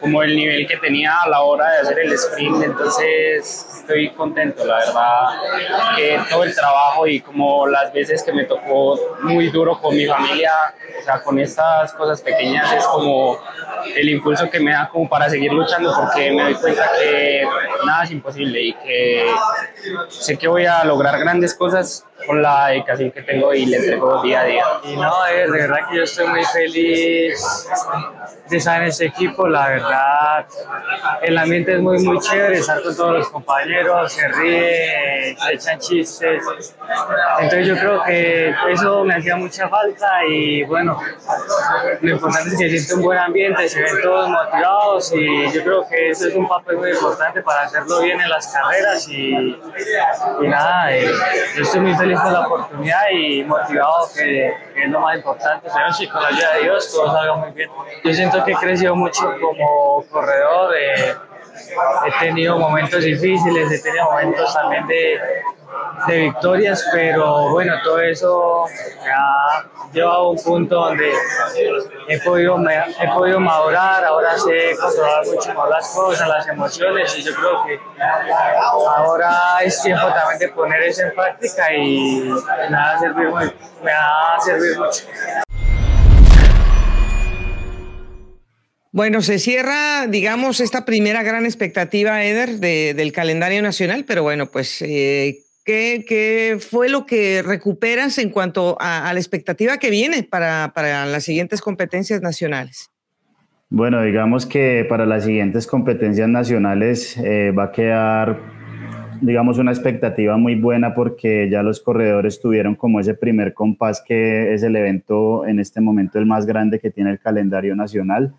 como el nivel que tenía a la hora de hacer el sprint. Entonces estoy contento, la verdad, que todo el trabajo y como las veces que me tocó muy duro con mi familia, o sea, con estas cosas pequeñas es como el impulso que me da como para seguir luchando, porque me doy cuenta que nada es imposible y que sé que voy a lograr grandes cosas con la dedicación que tengo y le entrego día a día. Y no, de verdad que yo estoy muy feliz de estar en este equipo, la verdad. El ambiente es muy, muy chévere, estar con todos los compañeros, se ríen, se echan chistes. Entonces yo creo que eso me hacía mucha falta y bueno, lo importante es que se siente un buen ambiente, se ven todos motivados y yo creo que eso es un papel muy importante para hacerlo bien en las carreras y, y nada, eh, yo estoy muy feliz con la oportunidad y motivado, que, que es lo más importante. Pero si con la ayuda de Dios todo salga muy bien. Yo siento que he crecido mucho como corredor, eh, he tenido momentos difíciles, he tenido momentos también de, de victorias, pero bueno, todo eso me ha llevado a un punto donde he podido, me, he podido madurar, ahora sé controlar mucho más las cosas, las emociones, y yo creo que ahora es tiempo también de poner eso en práctica y me ha servido, me ha servido mucho. Bueno, se cierra, digamos, esta primera gran expectativa, Eder, de, del calendario nacional, pero bueno, pues, eh, ¿qué, ¿qué fue lo que recuperas en cuanto a, a la expectativa que viene para, para las siguientes competencias nacionales? Bueno, digamos que para las siguientes competencias nacionales eh, va a quedar, digamos, una expectativa muy buena porque ya los corredores tuvieron como ese primer compás que es el evento en este momento el más grande que tiene el calendario nacional.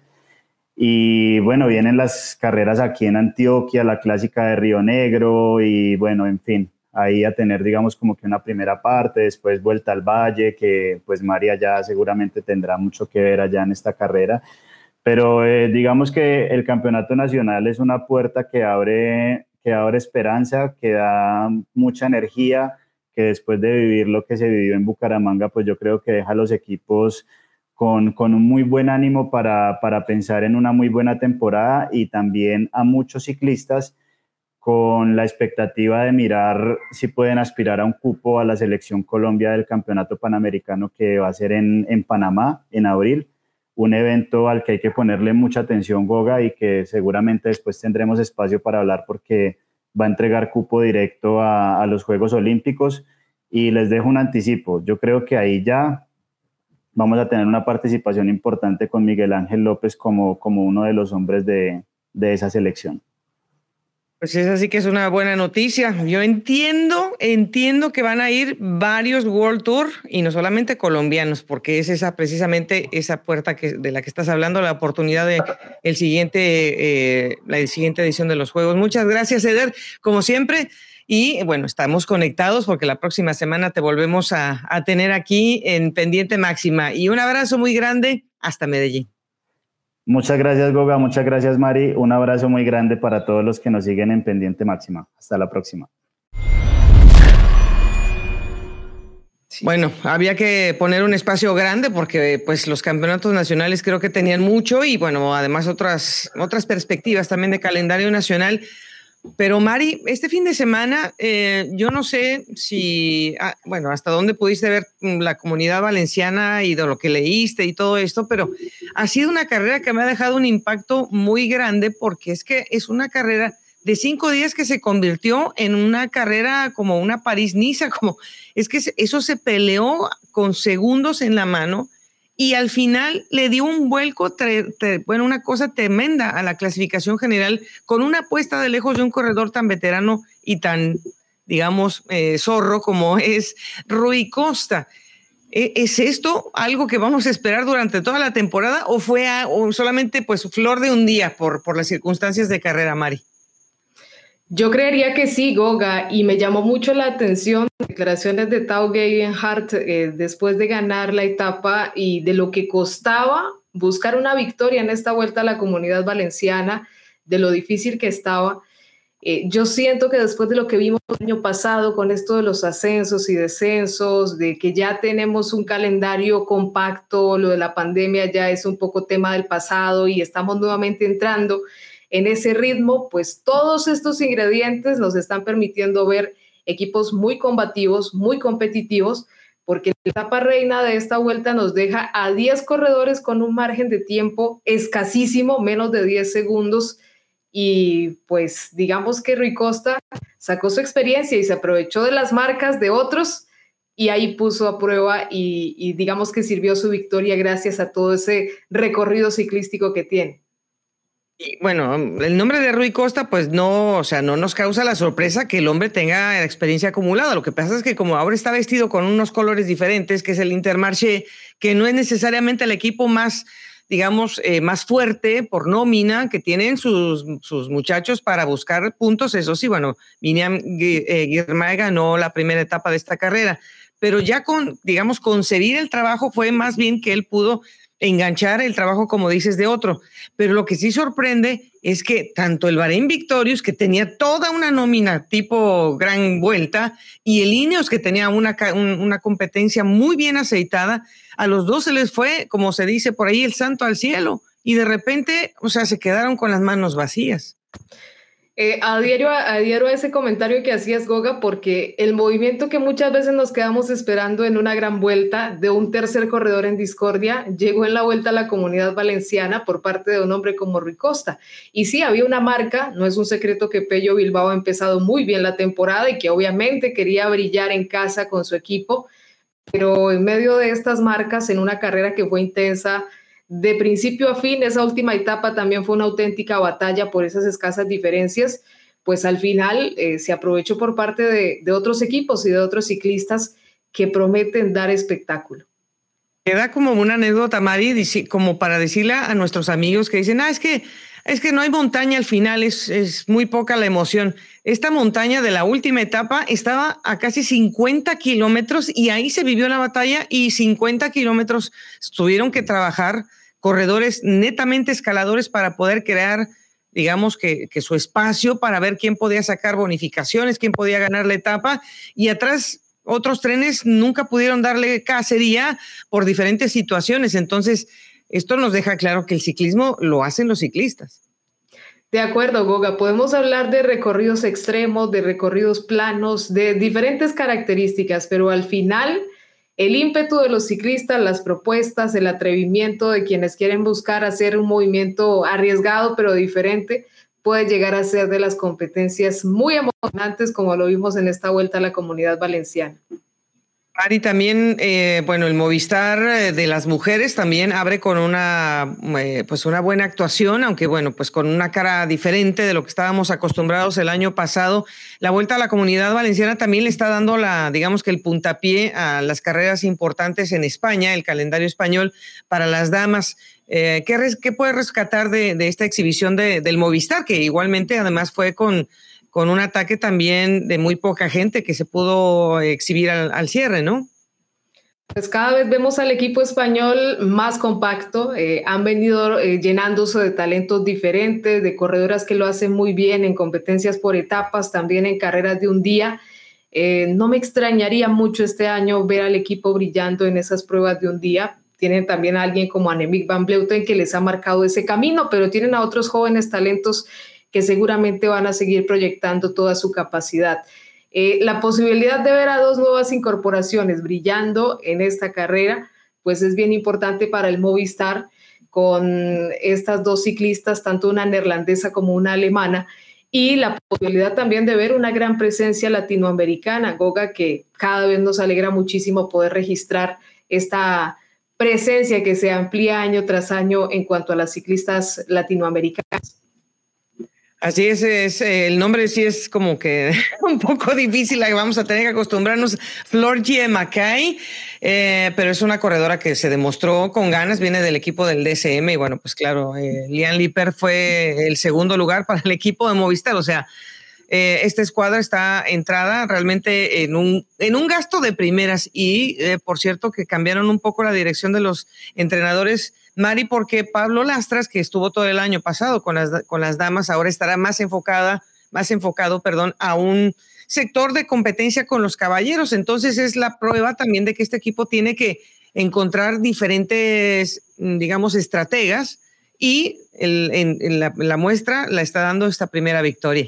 Y bueno, vienen las carreras aquí en Antioquia, la clásica de Río Negro y bueno, en fin, ahí a tener digamos como que una primera parte, después Vuelta al Valle, que pues María ya seguramente tendrá mucho que ver allá en esta carrera, pero eh, digamos que el campeonato nacional es una puerta que abre, que abre esperanza, que da mucha energía, que después de vivir lo que se vivió en Bucaramanga, pues yo creo que deja a los equipos Con, con un muy buen ánimo para, para pensar en una muy buena temporada y también a muchos ciclistas con la expectativa de mirar si pueden aspirar a un cupo a la Selección Colombia del Campeonato Panamericano que va a ser en, en Panamá en abril, un evento al que hay que ponerle mucha atención, Goga, y que seguramente después tendremos espacio para hablar porque va a entregar cupo directo a, a los Juegos Olímpicos. Y les dejo un anticipo, yo creo que ahí ya vamos a tener una participación importante con Miguel Ángel López como, como uno de los hombres de, de esa selección. Pues esa sí que es una buena noticia. Yo entiendo, entiendo que van a ir varios World Tour y no solamente colombianos, porque es esa precisamente esa puerta que, de la que estás hablando, la oportunidad de el siguiente, eh, la siguiente edición de los Juegos. Muchas gracias, Eder, como siempre. Y bueno, estamos conectados porque la próxima semana te volvemos a, a tener aquí en Pendiente Máxima. Y un abrazo muy grande hasta Medellín. Muchas gracias, Goga. Muchas gracias, Mari. Un abrazo muy grande para todos los que nos siguen en Pendiente Máxima. Hasta la próxima. Bueno, había que poner un espacio grande porque pues los campeonatos nacionales creo que tenían mucho y bueno, además otras, otras perspectivas también de calendario nacional. Pero Mari, este fin de semana, eh, yo no sé si, ah, bueno, hasta dónde pudiste ver la comunidad valenciana y de lo que leíste y todo esto, pero ha sido una carrera que me ha dejado un impacto muy grande porque es que es una carrera de cinco días que se convirtió en una carrera como una París-Niza, como es que eso se peleó con segundos en la mano y al final le dio un vuelco, tre- tre- bueno, una cosa tremenda a la clasificación general con una apuesta de lejos de un corredor tan veterano y tan digamos, eh, zorro como es Rui Costa. ¿Es esto algo que vamos a esperar durante toda la temporada o fue a, o solamente pues flor de un día por, por las circunstancias de carrera, Mari? Yo creería que sí, Goga, y me llamó mucho la atención las declaraciones de Tao Gegenhardt eh, después de ganar la etapa y de lo que costaba buscar una victoria en esta vuelta a la Comunidad Valenciana, de lo difícil que estaba. Eh, yo siento que después de lo que vimos el año pasado con esto de los ascensos y descensos, de que ya tenemos un calendario compacto, lo de la pandemia ya es un poco tema del pasado y estamos nuevamente entrando en ese ritmo, pues todos estos ingredientes nos están permitiendo ver equipos muy combativos, muy competitivos, porque la etapa reina de esta vuelta nos deja a diez corredores con un margen de tiempo escasísimo, menos de diez segundos. Y pues digamos que Rui Costa sacó su experiencia y se aprovechó de las marcas de otros y ahí puso a prueba y, y digamos que sirvió su victoria gracias a todo ese recorrido ciclístico que tiene. Y bueno, el nombre de Rui Costa pues no, o sea, no nos causa la sorpresa que el hombre tenga experiencia acumulada. Lo que pasa es que como ahora está vestido con unos colores diferentes, que es el Intermarché, que no es necesariamente el equipo más... digamos, eh, más fuerte por nómina que tienen sus, sus muchachos para buscar puntos. Eso sí, bueno, Miriam Girmay ganó la primera etapa de esta carrera, pero ya con, digamos, concebir el trabajo fue más bien que él pudo enganchar el trabajo, como dices, de otro. Pero lo que sí sorprende es que tanto el Bahrein Victorious, que tenía toda una nómina tipo Gran Vuelta, y el Ineos, que tenía una, una competencia muy bien aceitada, a los dos se les fue, como se dice por ahí, el santo al cielo. Y de repente, o sea, se quedaron con las manos vacías. Eh, adhiero, a, adhiero a ese comentario que hacías, Goga, porque el movimiento que muchas veces nos quedamos esperando en una gran vuelta de un tercer corredor en discordia llegó en la vuelta a la Comunidad Valenciana por parte de un hombre como Rui Costa. Y sí, había una marca, no es un secreto que Pello Bilbao ha empezado muy bien la temporada y que obviamente quería brillar en casa con su equipo, pero en medio de estas marcas, en una carrera que fue intensa de principio a fin, esa última etapa también fue una auténtica batalla por esas escasas diferencias, pues al final eh, se aprovechó por parte de, de otros equipos y de otros ciclistas que prometen dar espectáculo. Queda como una anécdota, Mari, como para decirle a nuestros amigos que dicen, ah, es que, es que no hay montaña al final, es, es muy poca la emoción. Esta montaña de la última etapa estaba a casi cincuenta kilómetros y ahí se vivió la batalla y cincuenta kilómetros tuvieron que trabajar corredores netamente escaladores para poder crear, digamos, que, que su espacio para ver quién podía sacar bonificaciones, quién podía ganar la etapa. Y atrás otros trenes nunca pudieron darle cacería por diferentes situaciones. Entonces, esto nos deja claro que el ciclismo lo hacen los ciclistas. De acuerdo, Goga. Podemos hablar de recorridos extremos, de recorridos planos, de diferentes características, pero al final... el ímpetu de los ciclistas, las propuestas, el atrevimiento de quienes quieren buscar hacer un movimiento arriesgado pero diferente puede llegar a ser de las competencias muy emocionantes como lo vimos en esta vuelta a la Comunidad Valenciana. Ari, también, eh, bueno, el Movistar de las mujeres también abre con una, eh, pues una buena actuación, aunque bueno, pues con una cara diferente de lo que estábamos acostumbrados el año pasado. La Vuelta a la Comunidad Valenciana también le está dando la, digamos que el puntapié a las carreras importantes en España, el calendario español para las damas. Eh, ¿qué, res, ¿Qué puede rescatar de, de esta exhibición de, del Movistar, que igualmente además fue con... con un ataque también de muy poca gente que se pudo exhibir al, al cierre, ¿no? Pues cada vez vemos al equipo español más compacto, eh, han venido eh, llenándose de talentos diferentes, de corredoras que lo hacen muy bien en competencias por etapas, también en carreras de un día. Eh, no me extrañaría mucho este año ver al equipo brillando en esas pruebas de un día. Tienen también a alguien como Annemiek van Vleuten que les ha marcado ese camino, pero tienen a otros jóvenes talentos que seguramente van a seguir proyectando toda su capacidad. Eh, la posibilidad de ver a dos nuevas incorporaciones brillando en esta carrera, pues es bien importante para el Movistar, con estas dos ciclistas, tanto una neerlandesa como una alemana, y la posibilidad también de ver una gran presencia latinoamericana, Goga, que cada vez nos alegra muchísimo poder registrar esta presencia que se amplía año tras año en cuanto a las ciclistas latinoamericanas. Así es, es el nombre sí es como que un poco difícil, la que vamos a tener que acostumbrarnos, Florgye Mackay, eh, pero es una corredora que se demostró con ganas, viene del equipo del D S M y bueno, pues claro, eh, Lian Liper fue el segundo lugar para el equipo de Movistar, o sea, eh, esta escuadra está entrada realmente en un, en un gasto de primeras y eh, por cierto que cambiaron un poco la dirección de los entrenadores, Mari, porque Pablo Lastras, que estuvo todo el año pasado con las, con las damas, ahora estará más enfocada, más enfocado, perdón, a un sector de competencia con los caballeros. Entonces es la prueba también de que este equipo tiene que encontrar diferentes, digamos, estrategas y el, en, en la, la muestra la está dando esta primera victoria.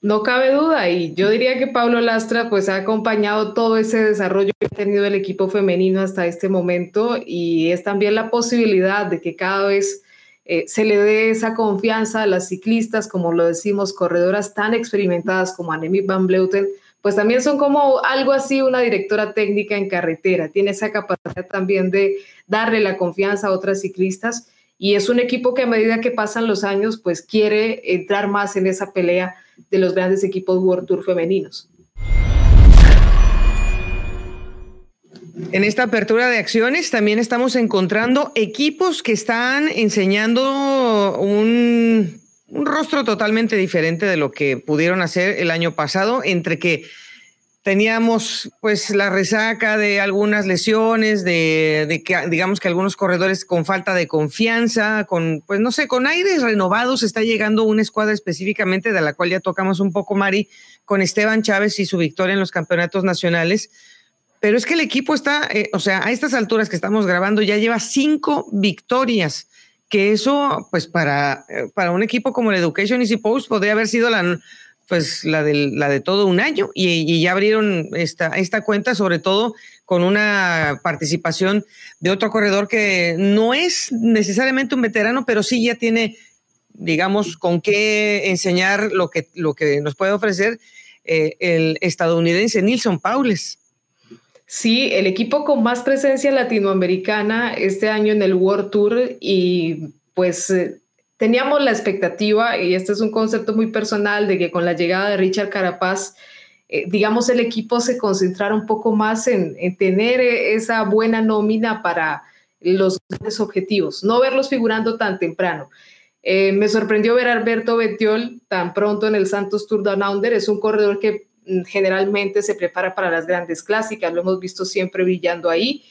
No cabe duda, y yo diría que Pablo Lastra pues ha acompañado todo ese desarrollo que ha tenido el equipo femenino hasta este momento, y es también la posibilidad de que cada vez eh, se le dé esa confianza a las ciclistas, como lo decimos, corredoras tan experimentadas como Annemiek van Vleuten, pues también son como algo así una directora técnica en carretera, tiene esa capacidad también de darle la confianza a otras ciclistas, y es un equipo que a medida que pasan los años pues quiere entrar más en esa pelea de los grandes equipos World Tour femeninos. En esta apertura de acciones también estamos encontrando equipos que están enseñando un, un rostro totalmente diferente de lo que pudieron hacer el año pasado, entre que teníamos pues la resaca de algunas lesiones, de, de que digamos que algunos corredores con falta de confianza, con pues no sé, con aires renovados está llegando una escuadra específicamente de la cual ya tocamos un poco, Mari, con Esteban Chávez y su victoria en los campeonatos nacionales. Pero es que el equipo está, eh, o sea, a estas alturas que estamos grabando ya lleva cinco victorias, que eso pues para, eh, para un equipo como el Education Easy Post podría haber sido la... pues la de, la de todo un año, y, y ya abrieron esta, esta cuenta, sobre todo con una participación de otro corredor que no es necesariamente un veterano, pero sí ya tiene, digamos, con qué enseñar lo que, lo que nos puede ofrecer eh, el estadounidense Nilson Paules. Sí, el equipo con más presencia latinoamericana este año en el World Tour, y pues... Eh, teníamos la expectativa, y este es un concepto muy personal, de que con la llegada de Richard Carapaz, eh, digamos, el equipo se concentrara un poco más en, en tener esa buena nómina para los grandes objetivos, no verlos figurando tan temprano. Eh, me sorprendió ver a Alberto Bettiol tan pronto en el Santos Tour Down Under, es un corredor que generalmente se prepara para las grandes clásicas, lo hemos visto siempre brillando ahí.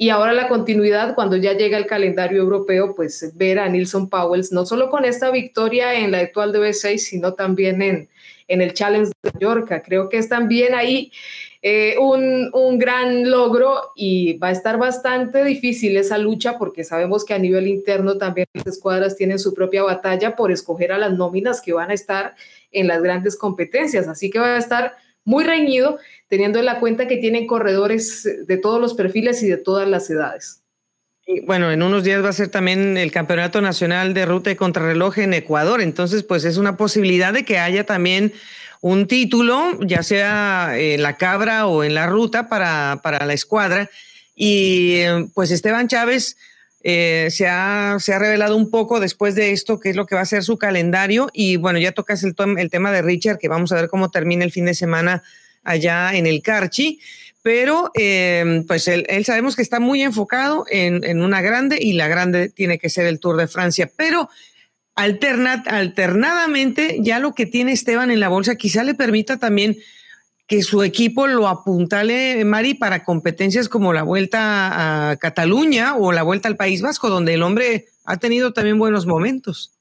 Y ahora la continuidad, cuando ya llega el calendario europeo, pues ver a Nilson Paules, no solo con esta victoria en la actual D B seis, sino también en, en el Challenge de Mallorca. Creo que es también ahí eh, un, un gran logro, y va a estar bastante difícil esa lucha, porque sabemos que a nivel interno también las escuadras tienen su propia batalla por escoger a las nóminas que van a estar en las grandes competencias. Así que va a estar muy reñido, teniendo en la cuenta que tienen corredores de todos los perfiles y de todas las edades. Y bueno, en unos días va a ser también el Campeonato Nacional de Ruta y Contrarreloj en Ecuador, entonces pues es una posibilidad de que haya también un título, ya sea en la cabra o en la ruta para, para la escuadra. Y pues Esteban Chávez eh, se, ha, se ha revelado un poco después de esto, qué es lo que va a ser su calendario. Y bueno, ya tocas el, el tema de Richard, que vamos a ver cómo termina el fin de semana allá en el Carchi, pero eh, pues él, él sabemos que está muy enfocado en, en una grande, y la grande tiene que ser el Tour de Francia, pero alterna, alternadamente ya lo que tiene Esteban en la bolsa quizá le permita también que su equipo lo apuntale, Mari, para competencias como la Vuelta a Cataluña o la Vuelta al País Vasco, donde el hombre ha tenido también buenos momentos.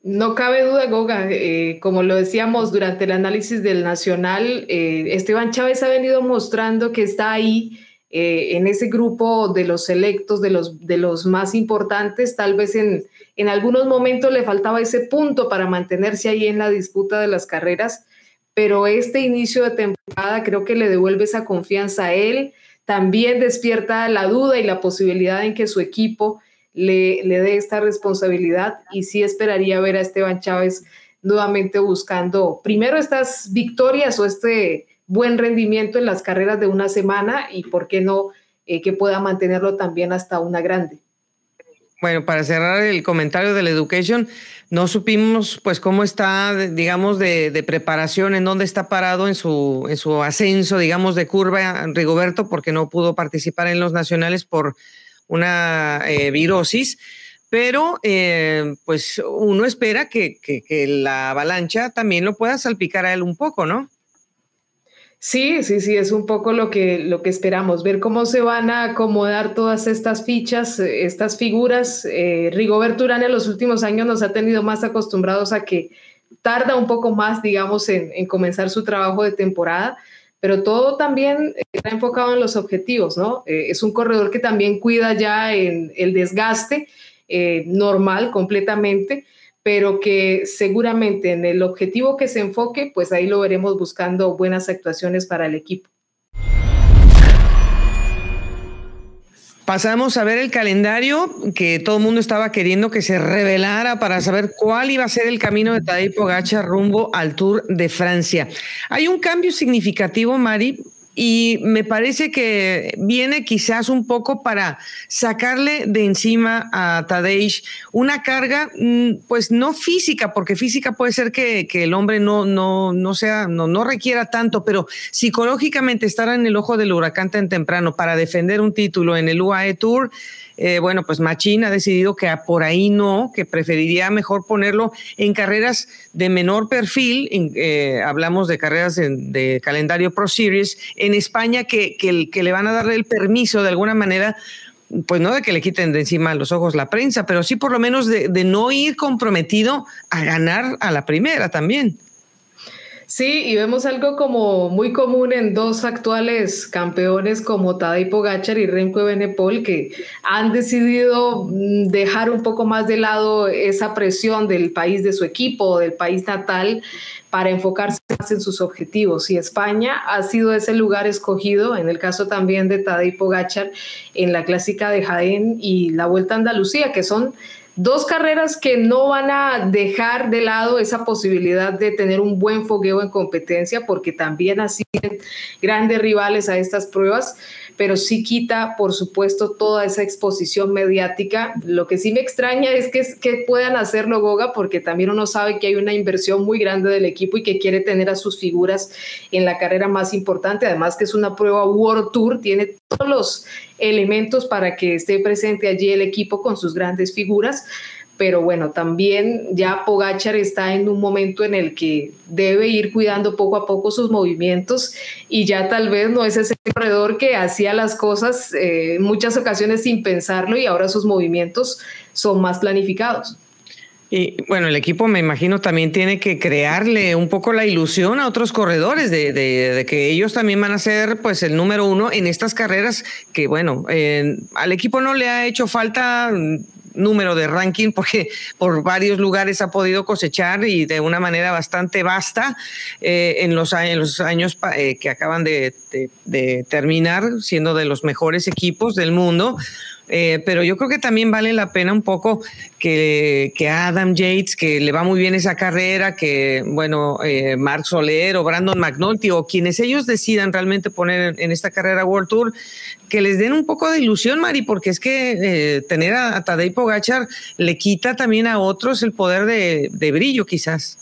No cabe duda, Goga, eh, como lo decíamos durante el análisis del Nacional, eh, Esteban Chávez ha venido mostrando que está ahí eh, en ese grupo de los selectos, de los, de los más importantes. Tal vez en, en algunos momentos le faltaba ese punto para mantenerse ahí en la disputa de las carreras, pero este inicio de temporada creo que le devuelve esa confianza a él, también despierta la duda y la posibilidad en que su equipo Le, le dé esta responsabilidad, y sí esperaría ver a Esteban Chávez nuevamente buscando primero estas victorias o este buen rendimiento en las carreras de una semana, y por qué no eh, que pueda mantenerlo también hasta una grande. Bueno, para cerrar el comentario del Education, no supimos pues cómo está, digamos, de, de preparación, en dónde está parado en su, en su ascenso, digamos, de curva Rigoberto, porque no pudo participar en los nacionales por una eh, virosis, pero eh, pues uno espera que, que, que la avalancha también lo pueda salpicar a él un poco, ¿no? Sí, sí, sí, es un poco lo que, lo que esperamos, ver cómo se van a acomodar todas estas fichas, estas figuras. Eh, Rigoberto Urán en los últimos años nos ha tenido más acostumbrados a que tarda un poco más, digamos, en, en comenzar su trabajo de temporada, pero todo también está enfocado en los objetivos, ¿no? Eh, es un corredor que también cuida ya en el desgaste eh, normal completamente, pero que seguramente en el objetivo que se enfoque, pues ahí lo veremos buscando buenas actuaciones para el equipo. Pasamos a ver el calendario que todo el mundo estaba queriendo que se revelara para saber cuál iba a ser el camino de Tadej Pogacar rumbo al Tour de Francia. Hay un cambio significativo, Mari, y me parece que viene quizás un poco para sacarle de encima a Tadej una carga, pues no física, porque física puede ser que, que el hombre no, no, no, sea, no, no requiera tanto, pero psicológicamente estar en el ojo del huracán tan temprano para defender un título en el U A E Tour, eh, bueno, pues Machín ha decidido que por ahí no, que preferiría mejor ponerlo en carreras de menor perfil, en, eh, hablamos de carreras de, de calendario Pro Series, en España que, que, que le van a darle el permiso de alguna manera, pues no de que le quiten de encima los ojos la prensa, pero sí por lo menos de, de no ir comprometido a ganar a la primera también. Sí, y vemos algo como muy común en dos actuales campeones como Tadej Pogacar y Remco Evenepoel, que han decidido dejar un poco más de lado esa presión del país de su equipo, del país natal, para enfocarse más en sus objetivos. Y España ha sido ese lugar escogido, en el caso también de Tadej Pogacar, en la Clásica de Jaén y la Vuelta a Andalucía, que son dos carreras que no van a dejar de lado esa posibilidad de tener un buen fogueo en competencia, porque también asisten grandes rivales a estas pruebas, pero sí quita, por supuesto, toda esa exposición mediática. Lo que sí me extraña es que, que puedan hacerlo, Goga, porque también uno sabe que hay una inversión muy grande del equipo y que quiere tener a sus figuras en la carrera más importante, además que es una prueba World Tour, tiene todos los elementos para que esté presente allí el equipo con sus grandes figuras, pero bueno, también ya Pogacar está en un momento en el que debe ir cuidando poco a poco sus movimientos y ya tal vez no es ese corredor que hacía las cosas eh, en muchas ocasiones sin pensarlo y ahora sus movimientos son más planificados. Y bueno, el equipo me imagino también tiene que crearle un poco la ilusión a otros corredores de, de, de que ellos también van a ser pues el número uno en estas carreras que bueno, eh, al equipo no le ha hecho falta número de ranking porque por varios lugares ha podido cosechar y de una manera bastante vasta eh, en, los, en los años eh, que acaban de, de, de terminar siendo de los mejores equipos del mundo. Eh, pero yo creo que también vale la pena un poco que, que Adam Yates, que le va muy bien esa carrera, que bueno, eh, Marc Soler o Brandon McNulty o quienes ellos decidan realmente poner en esta carrera World Tour, que les den un poco de ilusión, Mari, porque es que eh, tener a, a Tadej Pogacar le quita también a otros el poder de, de brillo quizás.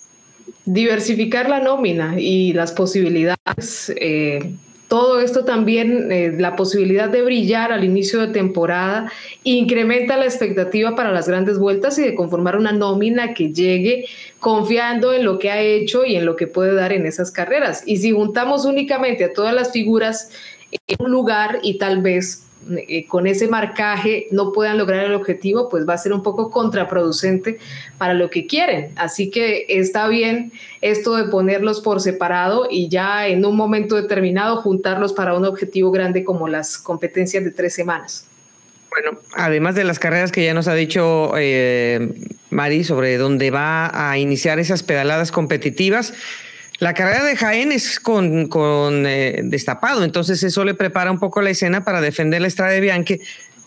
Diversificar la nómina y las posibilidades. Eh. Todo esto también, eh, la posibilidad de brillar al inicio de temporada, incrementa la expectativa para las grandes vueltas y de conformar una nómina que llegue confiando en lo que ha hecho y en lo que puede dar en esas carreras. Y si juntamos únicamente a todas las figuras en un lugar y tal vez eh, con ese marcaje no puedan lograr el objetivo, pues va a ser un poco contraproducente para lo que quieren. Así que está bien esto de ponerlos por separado y ya en un momento determinado juntarlos para un objetivo grande como las competencias de tres semanas. Bueno, además de las carreras que ya nos ha dicho eh, Mari sobre dónde va a iniciar esas pedaladas competitivas, la carrera de Jaén es con, con eh, destapado, entonces eso le prepara un poco la escena para defender la Strade Bianche,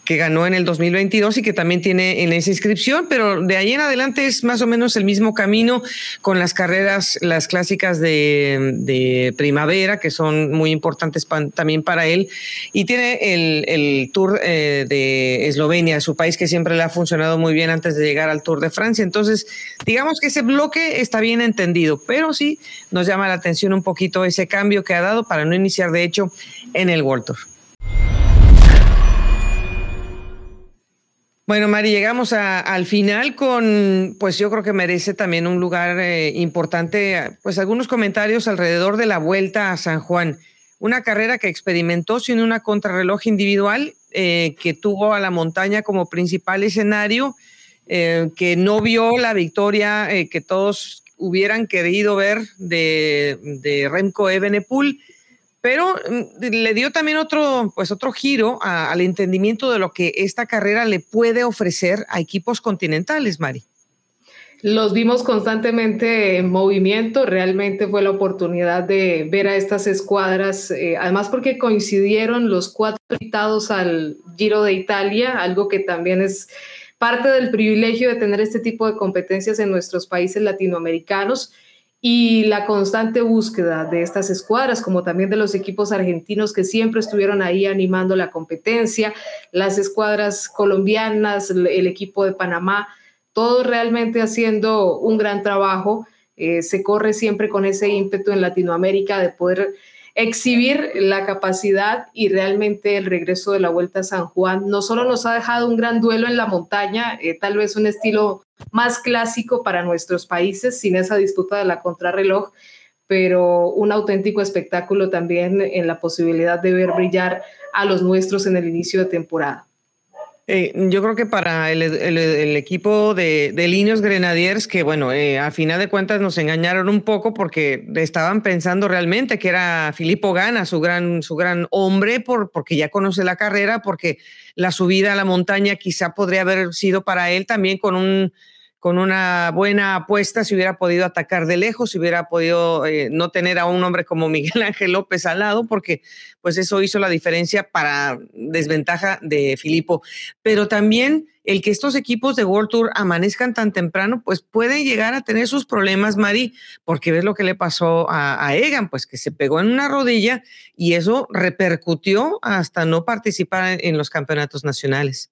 que ganó en el dos mil veintidós y que también tiene en esa inscripción, pero de ahí en adelante es más o menos el mismo camino con las carreras, las clásicas de, de primavera, que son muy importantes pan, también para él, y tiene el, el Tour eh, de Eslovenia, su país que siempre le ha funcionado muy bien antes de llegar al Tour de Francia. Entonces, digamos que ese bloque está bien entendido, pero sí nos llama la atención un poquito ese cambio que ha dado para no iniciar, de hecho, en el World Tour. Bueno, Mari, llegamos a, al final con, pues yo creo que merece también un lugar eh, importante, pues algunos comentarios alrededor de la Vuelta a San Juan. Una carrera que experimentó sin una contrarreloj individual, eh, que tuvo a la montaña como principal escenario, eh, que no vio la victoria eh, que todos hubieran querido ver de, de Remco Evenepoel, pero le dio también otro, pues otro giro a, al entendimiento de lo que esta carrera le puede ofrecer a equipos continentales, Mari. Los vimos constantemente en movimiento, realmente fue la oportunidad de ver a estas escuadras, eh, además porque coincidieron los cuatro invitados al Giro de Italia, algo que también es parte del privilegio de tener este tipo de competencias en nuestros países latinoamericanos, y la constante búsqueda de estas escuadras, como también de los equipos argentinos que siempre estuvieron ahí animando la competencia, las escuadras colombianas, el equipo de Panamá, todos realmente haciendo un gran trabajo. Eh, se corre siempre con ese ímpetu en Latinoamérica de poder exhibir la capacidad, y realmente el regreso de la Vuelta a San Juan no solo nos ha dejado un gran duelo en la montaña, eh, tal vez un estilo más clásico para nuestros países, sin esa disputa de la contrarreloj, pero un auténtico espectáculo también en la posibilidad de ver brillar a los nuestros en el inicio de temporada. Eh, yo creo que para el, el, el equipo de, de Ineos Grenadiers, que bueno, eh, a final de cuentas nos engañaron un poco porque estaban pensando realmente que era Filippo Ganna, su gran, su gran hombre, por, porque ya conoce la carrera, porque la subida a la montaña quizá podría haber sido para él también con un... con una buena apuesta, si hubiera podido atacar de lejos, si hubiera podido eh, no tener a un hombre como Miguel Ángel López al lado, porque pues eso hizo la diferencia para desventaja de Filippo. Pero también el que estos equipos de World Tour amanezcan tan temprano, pues pueden llegar a tener sus problemas, Mari, porque ves lo que le pasó a, a Egan, pues que se pegó en una rodilla y eso repercutió hasta no participar en, en los campeonatos nacionales.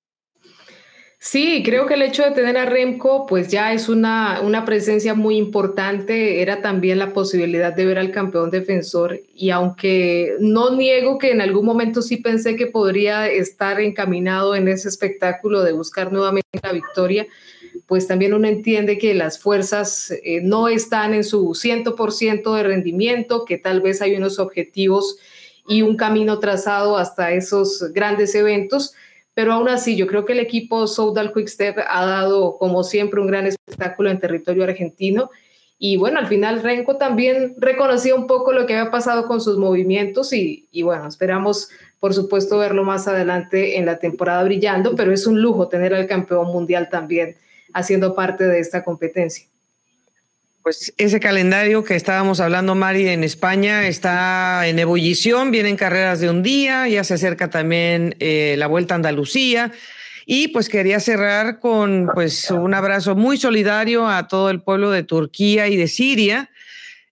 Sí, creo que el hecho de tener a Remco pues ya es una, una presencia muy importante, era también la posibilidad de ver al campeón defensor, y aunque no niego que en algún momento sí pensé que podría estar encaminado en ese espectáculo de buscar nuevamente la victoria, pues también uno entiende que las fuerzas eh, no están en su cien por ciento de rendimiento, que tal vez hay unos objetivos y un camino trazado hasta esos grandes eventos. Pero aún así, yo creo que el equipo Soudal Quickstep ha dado, como siempre, un gran espectáculo en territorio argentino. Y bueno, al final Renko también reconocía un poco lo que había pasado con sus movimientos y, y bueno, esperamos, por supuesto, verlo más adelante en la temporada brillando, pero es un lujo tener al campeón mundial también haciendo parte de esta competencia. Pues ese calendario que estábamos hablando, Mari, en España está en ebullición, vienen carreras de un día, ya se acerca también eh, la Vuelta a Andalucía, y pues quería cerrar con pues un abrazo muy solidario a todo el pueblo de Turquía y de Siria,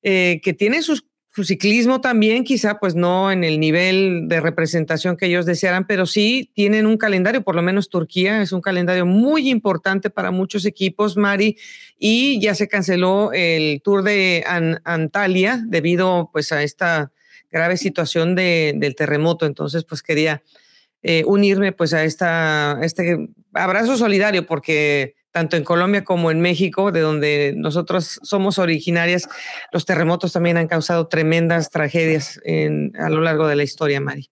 eh, que tiene sus, su ciclismo también, quizá pues no en el nivel de representación que ellos desearan, pero sí tienen un calendario, por lo menos Turquía, es un calendario muy importante para muchos equipos, Mari, y ya se canceló el Tour de Antalya debido pues a esta grave situación de, del terremoto. Entonces pues quería eh, unirme pues a, esta, a este abrazo solidario, porque tanto en Colombia como en México, de donde nosotros somos originarias, los terremotos también han causado tremendas tragedias en, a lo largo de la historia, Mari.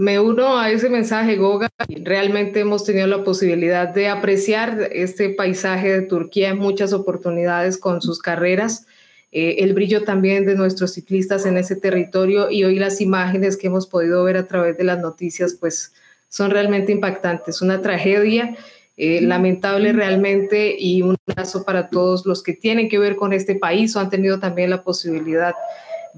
Me uno a ese mensaje, Goga. Realmente hemos tenido la posibilidad de apreciar este paisaje de Turquía en muchas oportunidades con sus carreras, eh, el brillo también de nuestros ciclistas en ese territorio, y hoy las imágenes que hemos podido ver a través de las noticias pues son realmente impactantes. Una tragedia eh, lamentable realmente, y un abrazo para todos los que tienen que ver con este país o han tenido también la posibilidad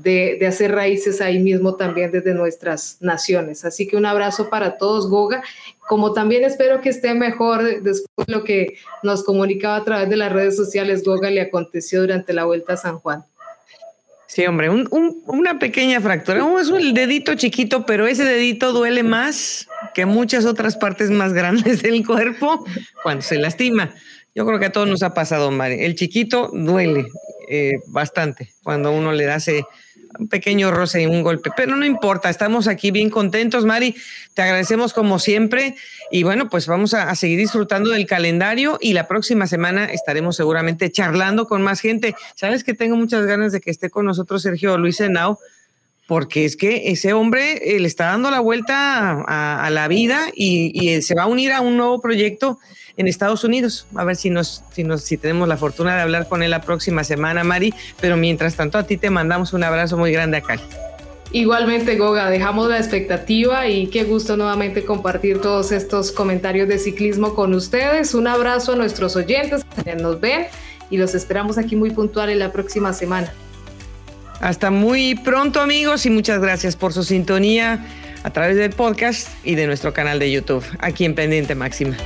de, de hacer raíces ahí mismo también desde nuestras naciones. Así que un abrazo para todos, Goga, como también espero que esté mejor después de lo que nos comunicaba a través de las redes sociales, Goga, le aconteció durante la Vuelta a San Juan. Sí, hombre, un, un, una pequeña fractura, oh, es un dedito chiquito, pero ese dedito duele más que muchas otras partes más grandes del cuerpo cuando se lastima. Yo creo que a todos nos ha pasado, Mari. El chiquito duele eh, bastante cuando uno le da ese un pequeño roce y un golpe, pero no importa, estamos aquí bien contentos, Mari, te agradecemos como siempre y bueno, pues vamos a, a seguir disfrutando del calendario y la próxima semana estaremos seguramente charlando con más gente. Sabes que tengo muchas ganas de que esté con nosotros Sergio Luis Henao, porque es que ese hombre eh, le está dando la vuelta a, a la vida y, y se va a unir a un nuevo proyecto en Estados Unidos. A ver si nos, si nos, si tenemos la fortuna de hablar con él la próxima semana, Mari. Pero mientras tanto, a ti te mandamos un abrazo muy grande a Cali. Igualmente, Goga, dejamos la expectativa y qué gusto nuevamente compartir todos estos comentarios de ciclismo con ustedes. Un abrazo a nuestros oyentes que nos ven y los esperamos aquí muy puntuales la próxima semana. Hasta muy pronto, amigos, y muchas gracias por su sintonía a través del podcast y de nuestro canal de YouTube, aquí en Pendiente Máxima.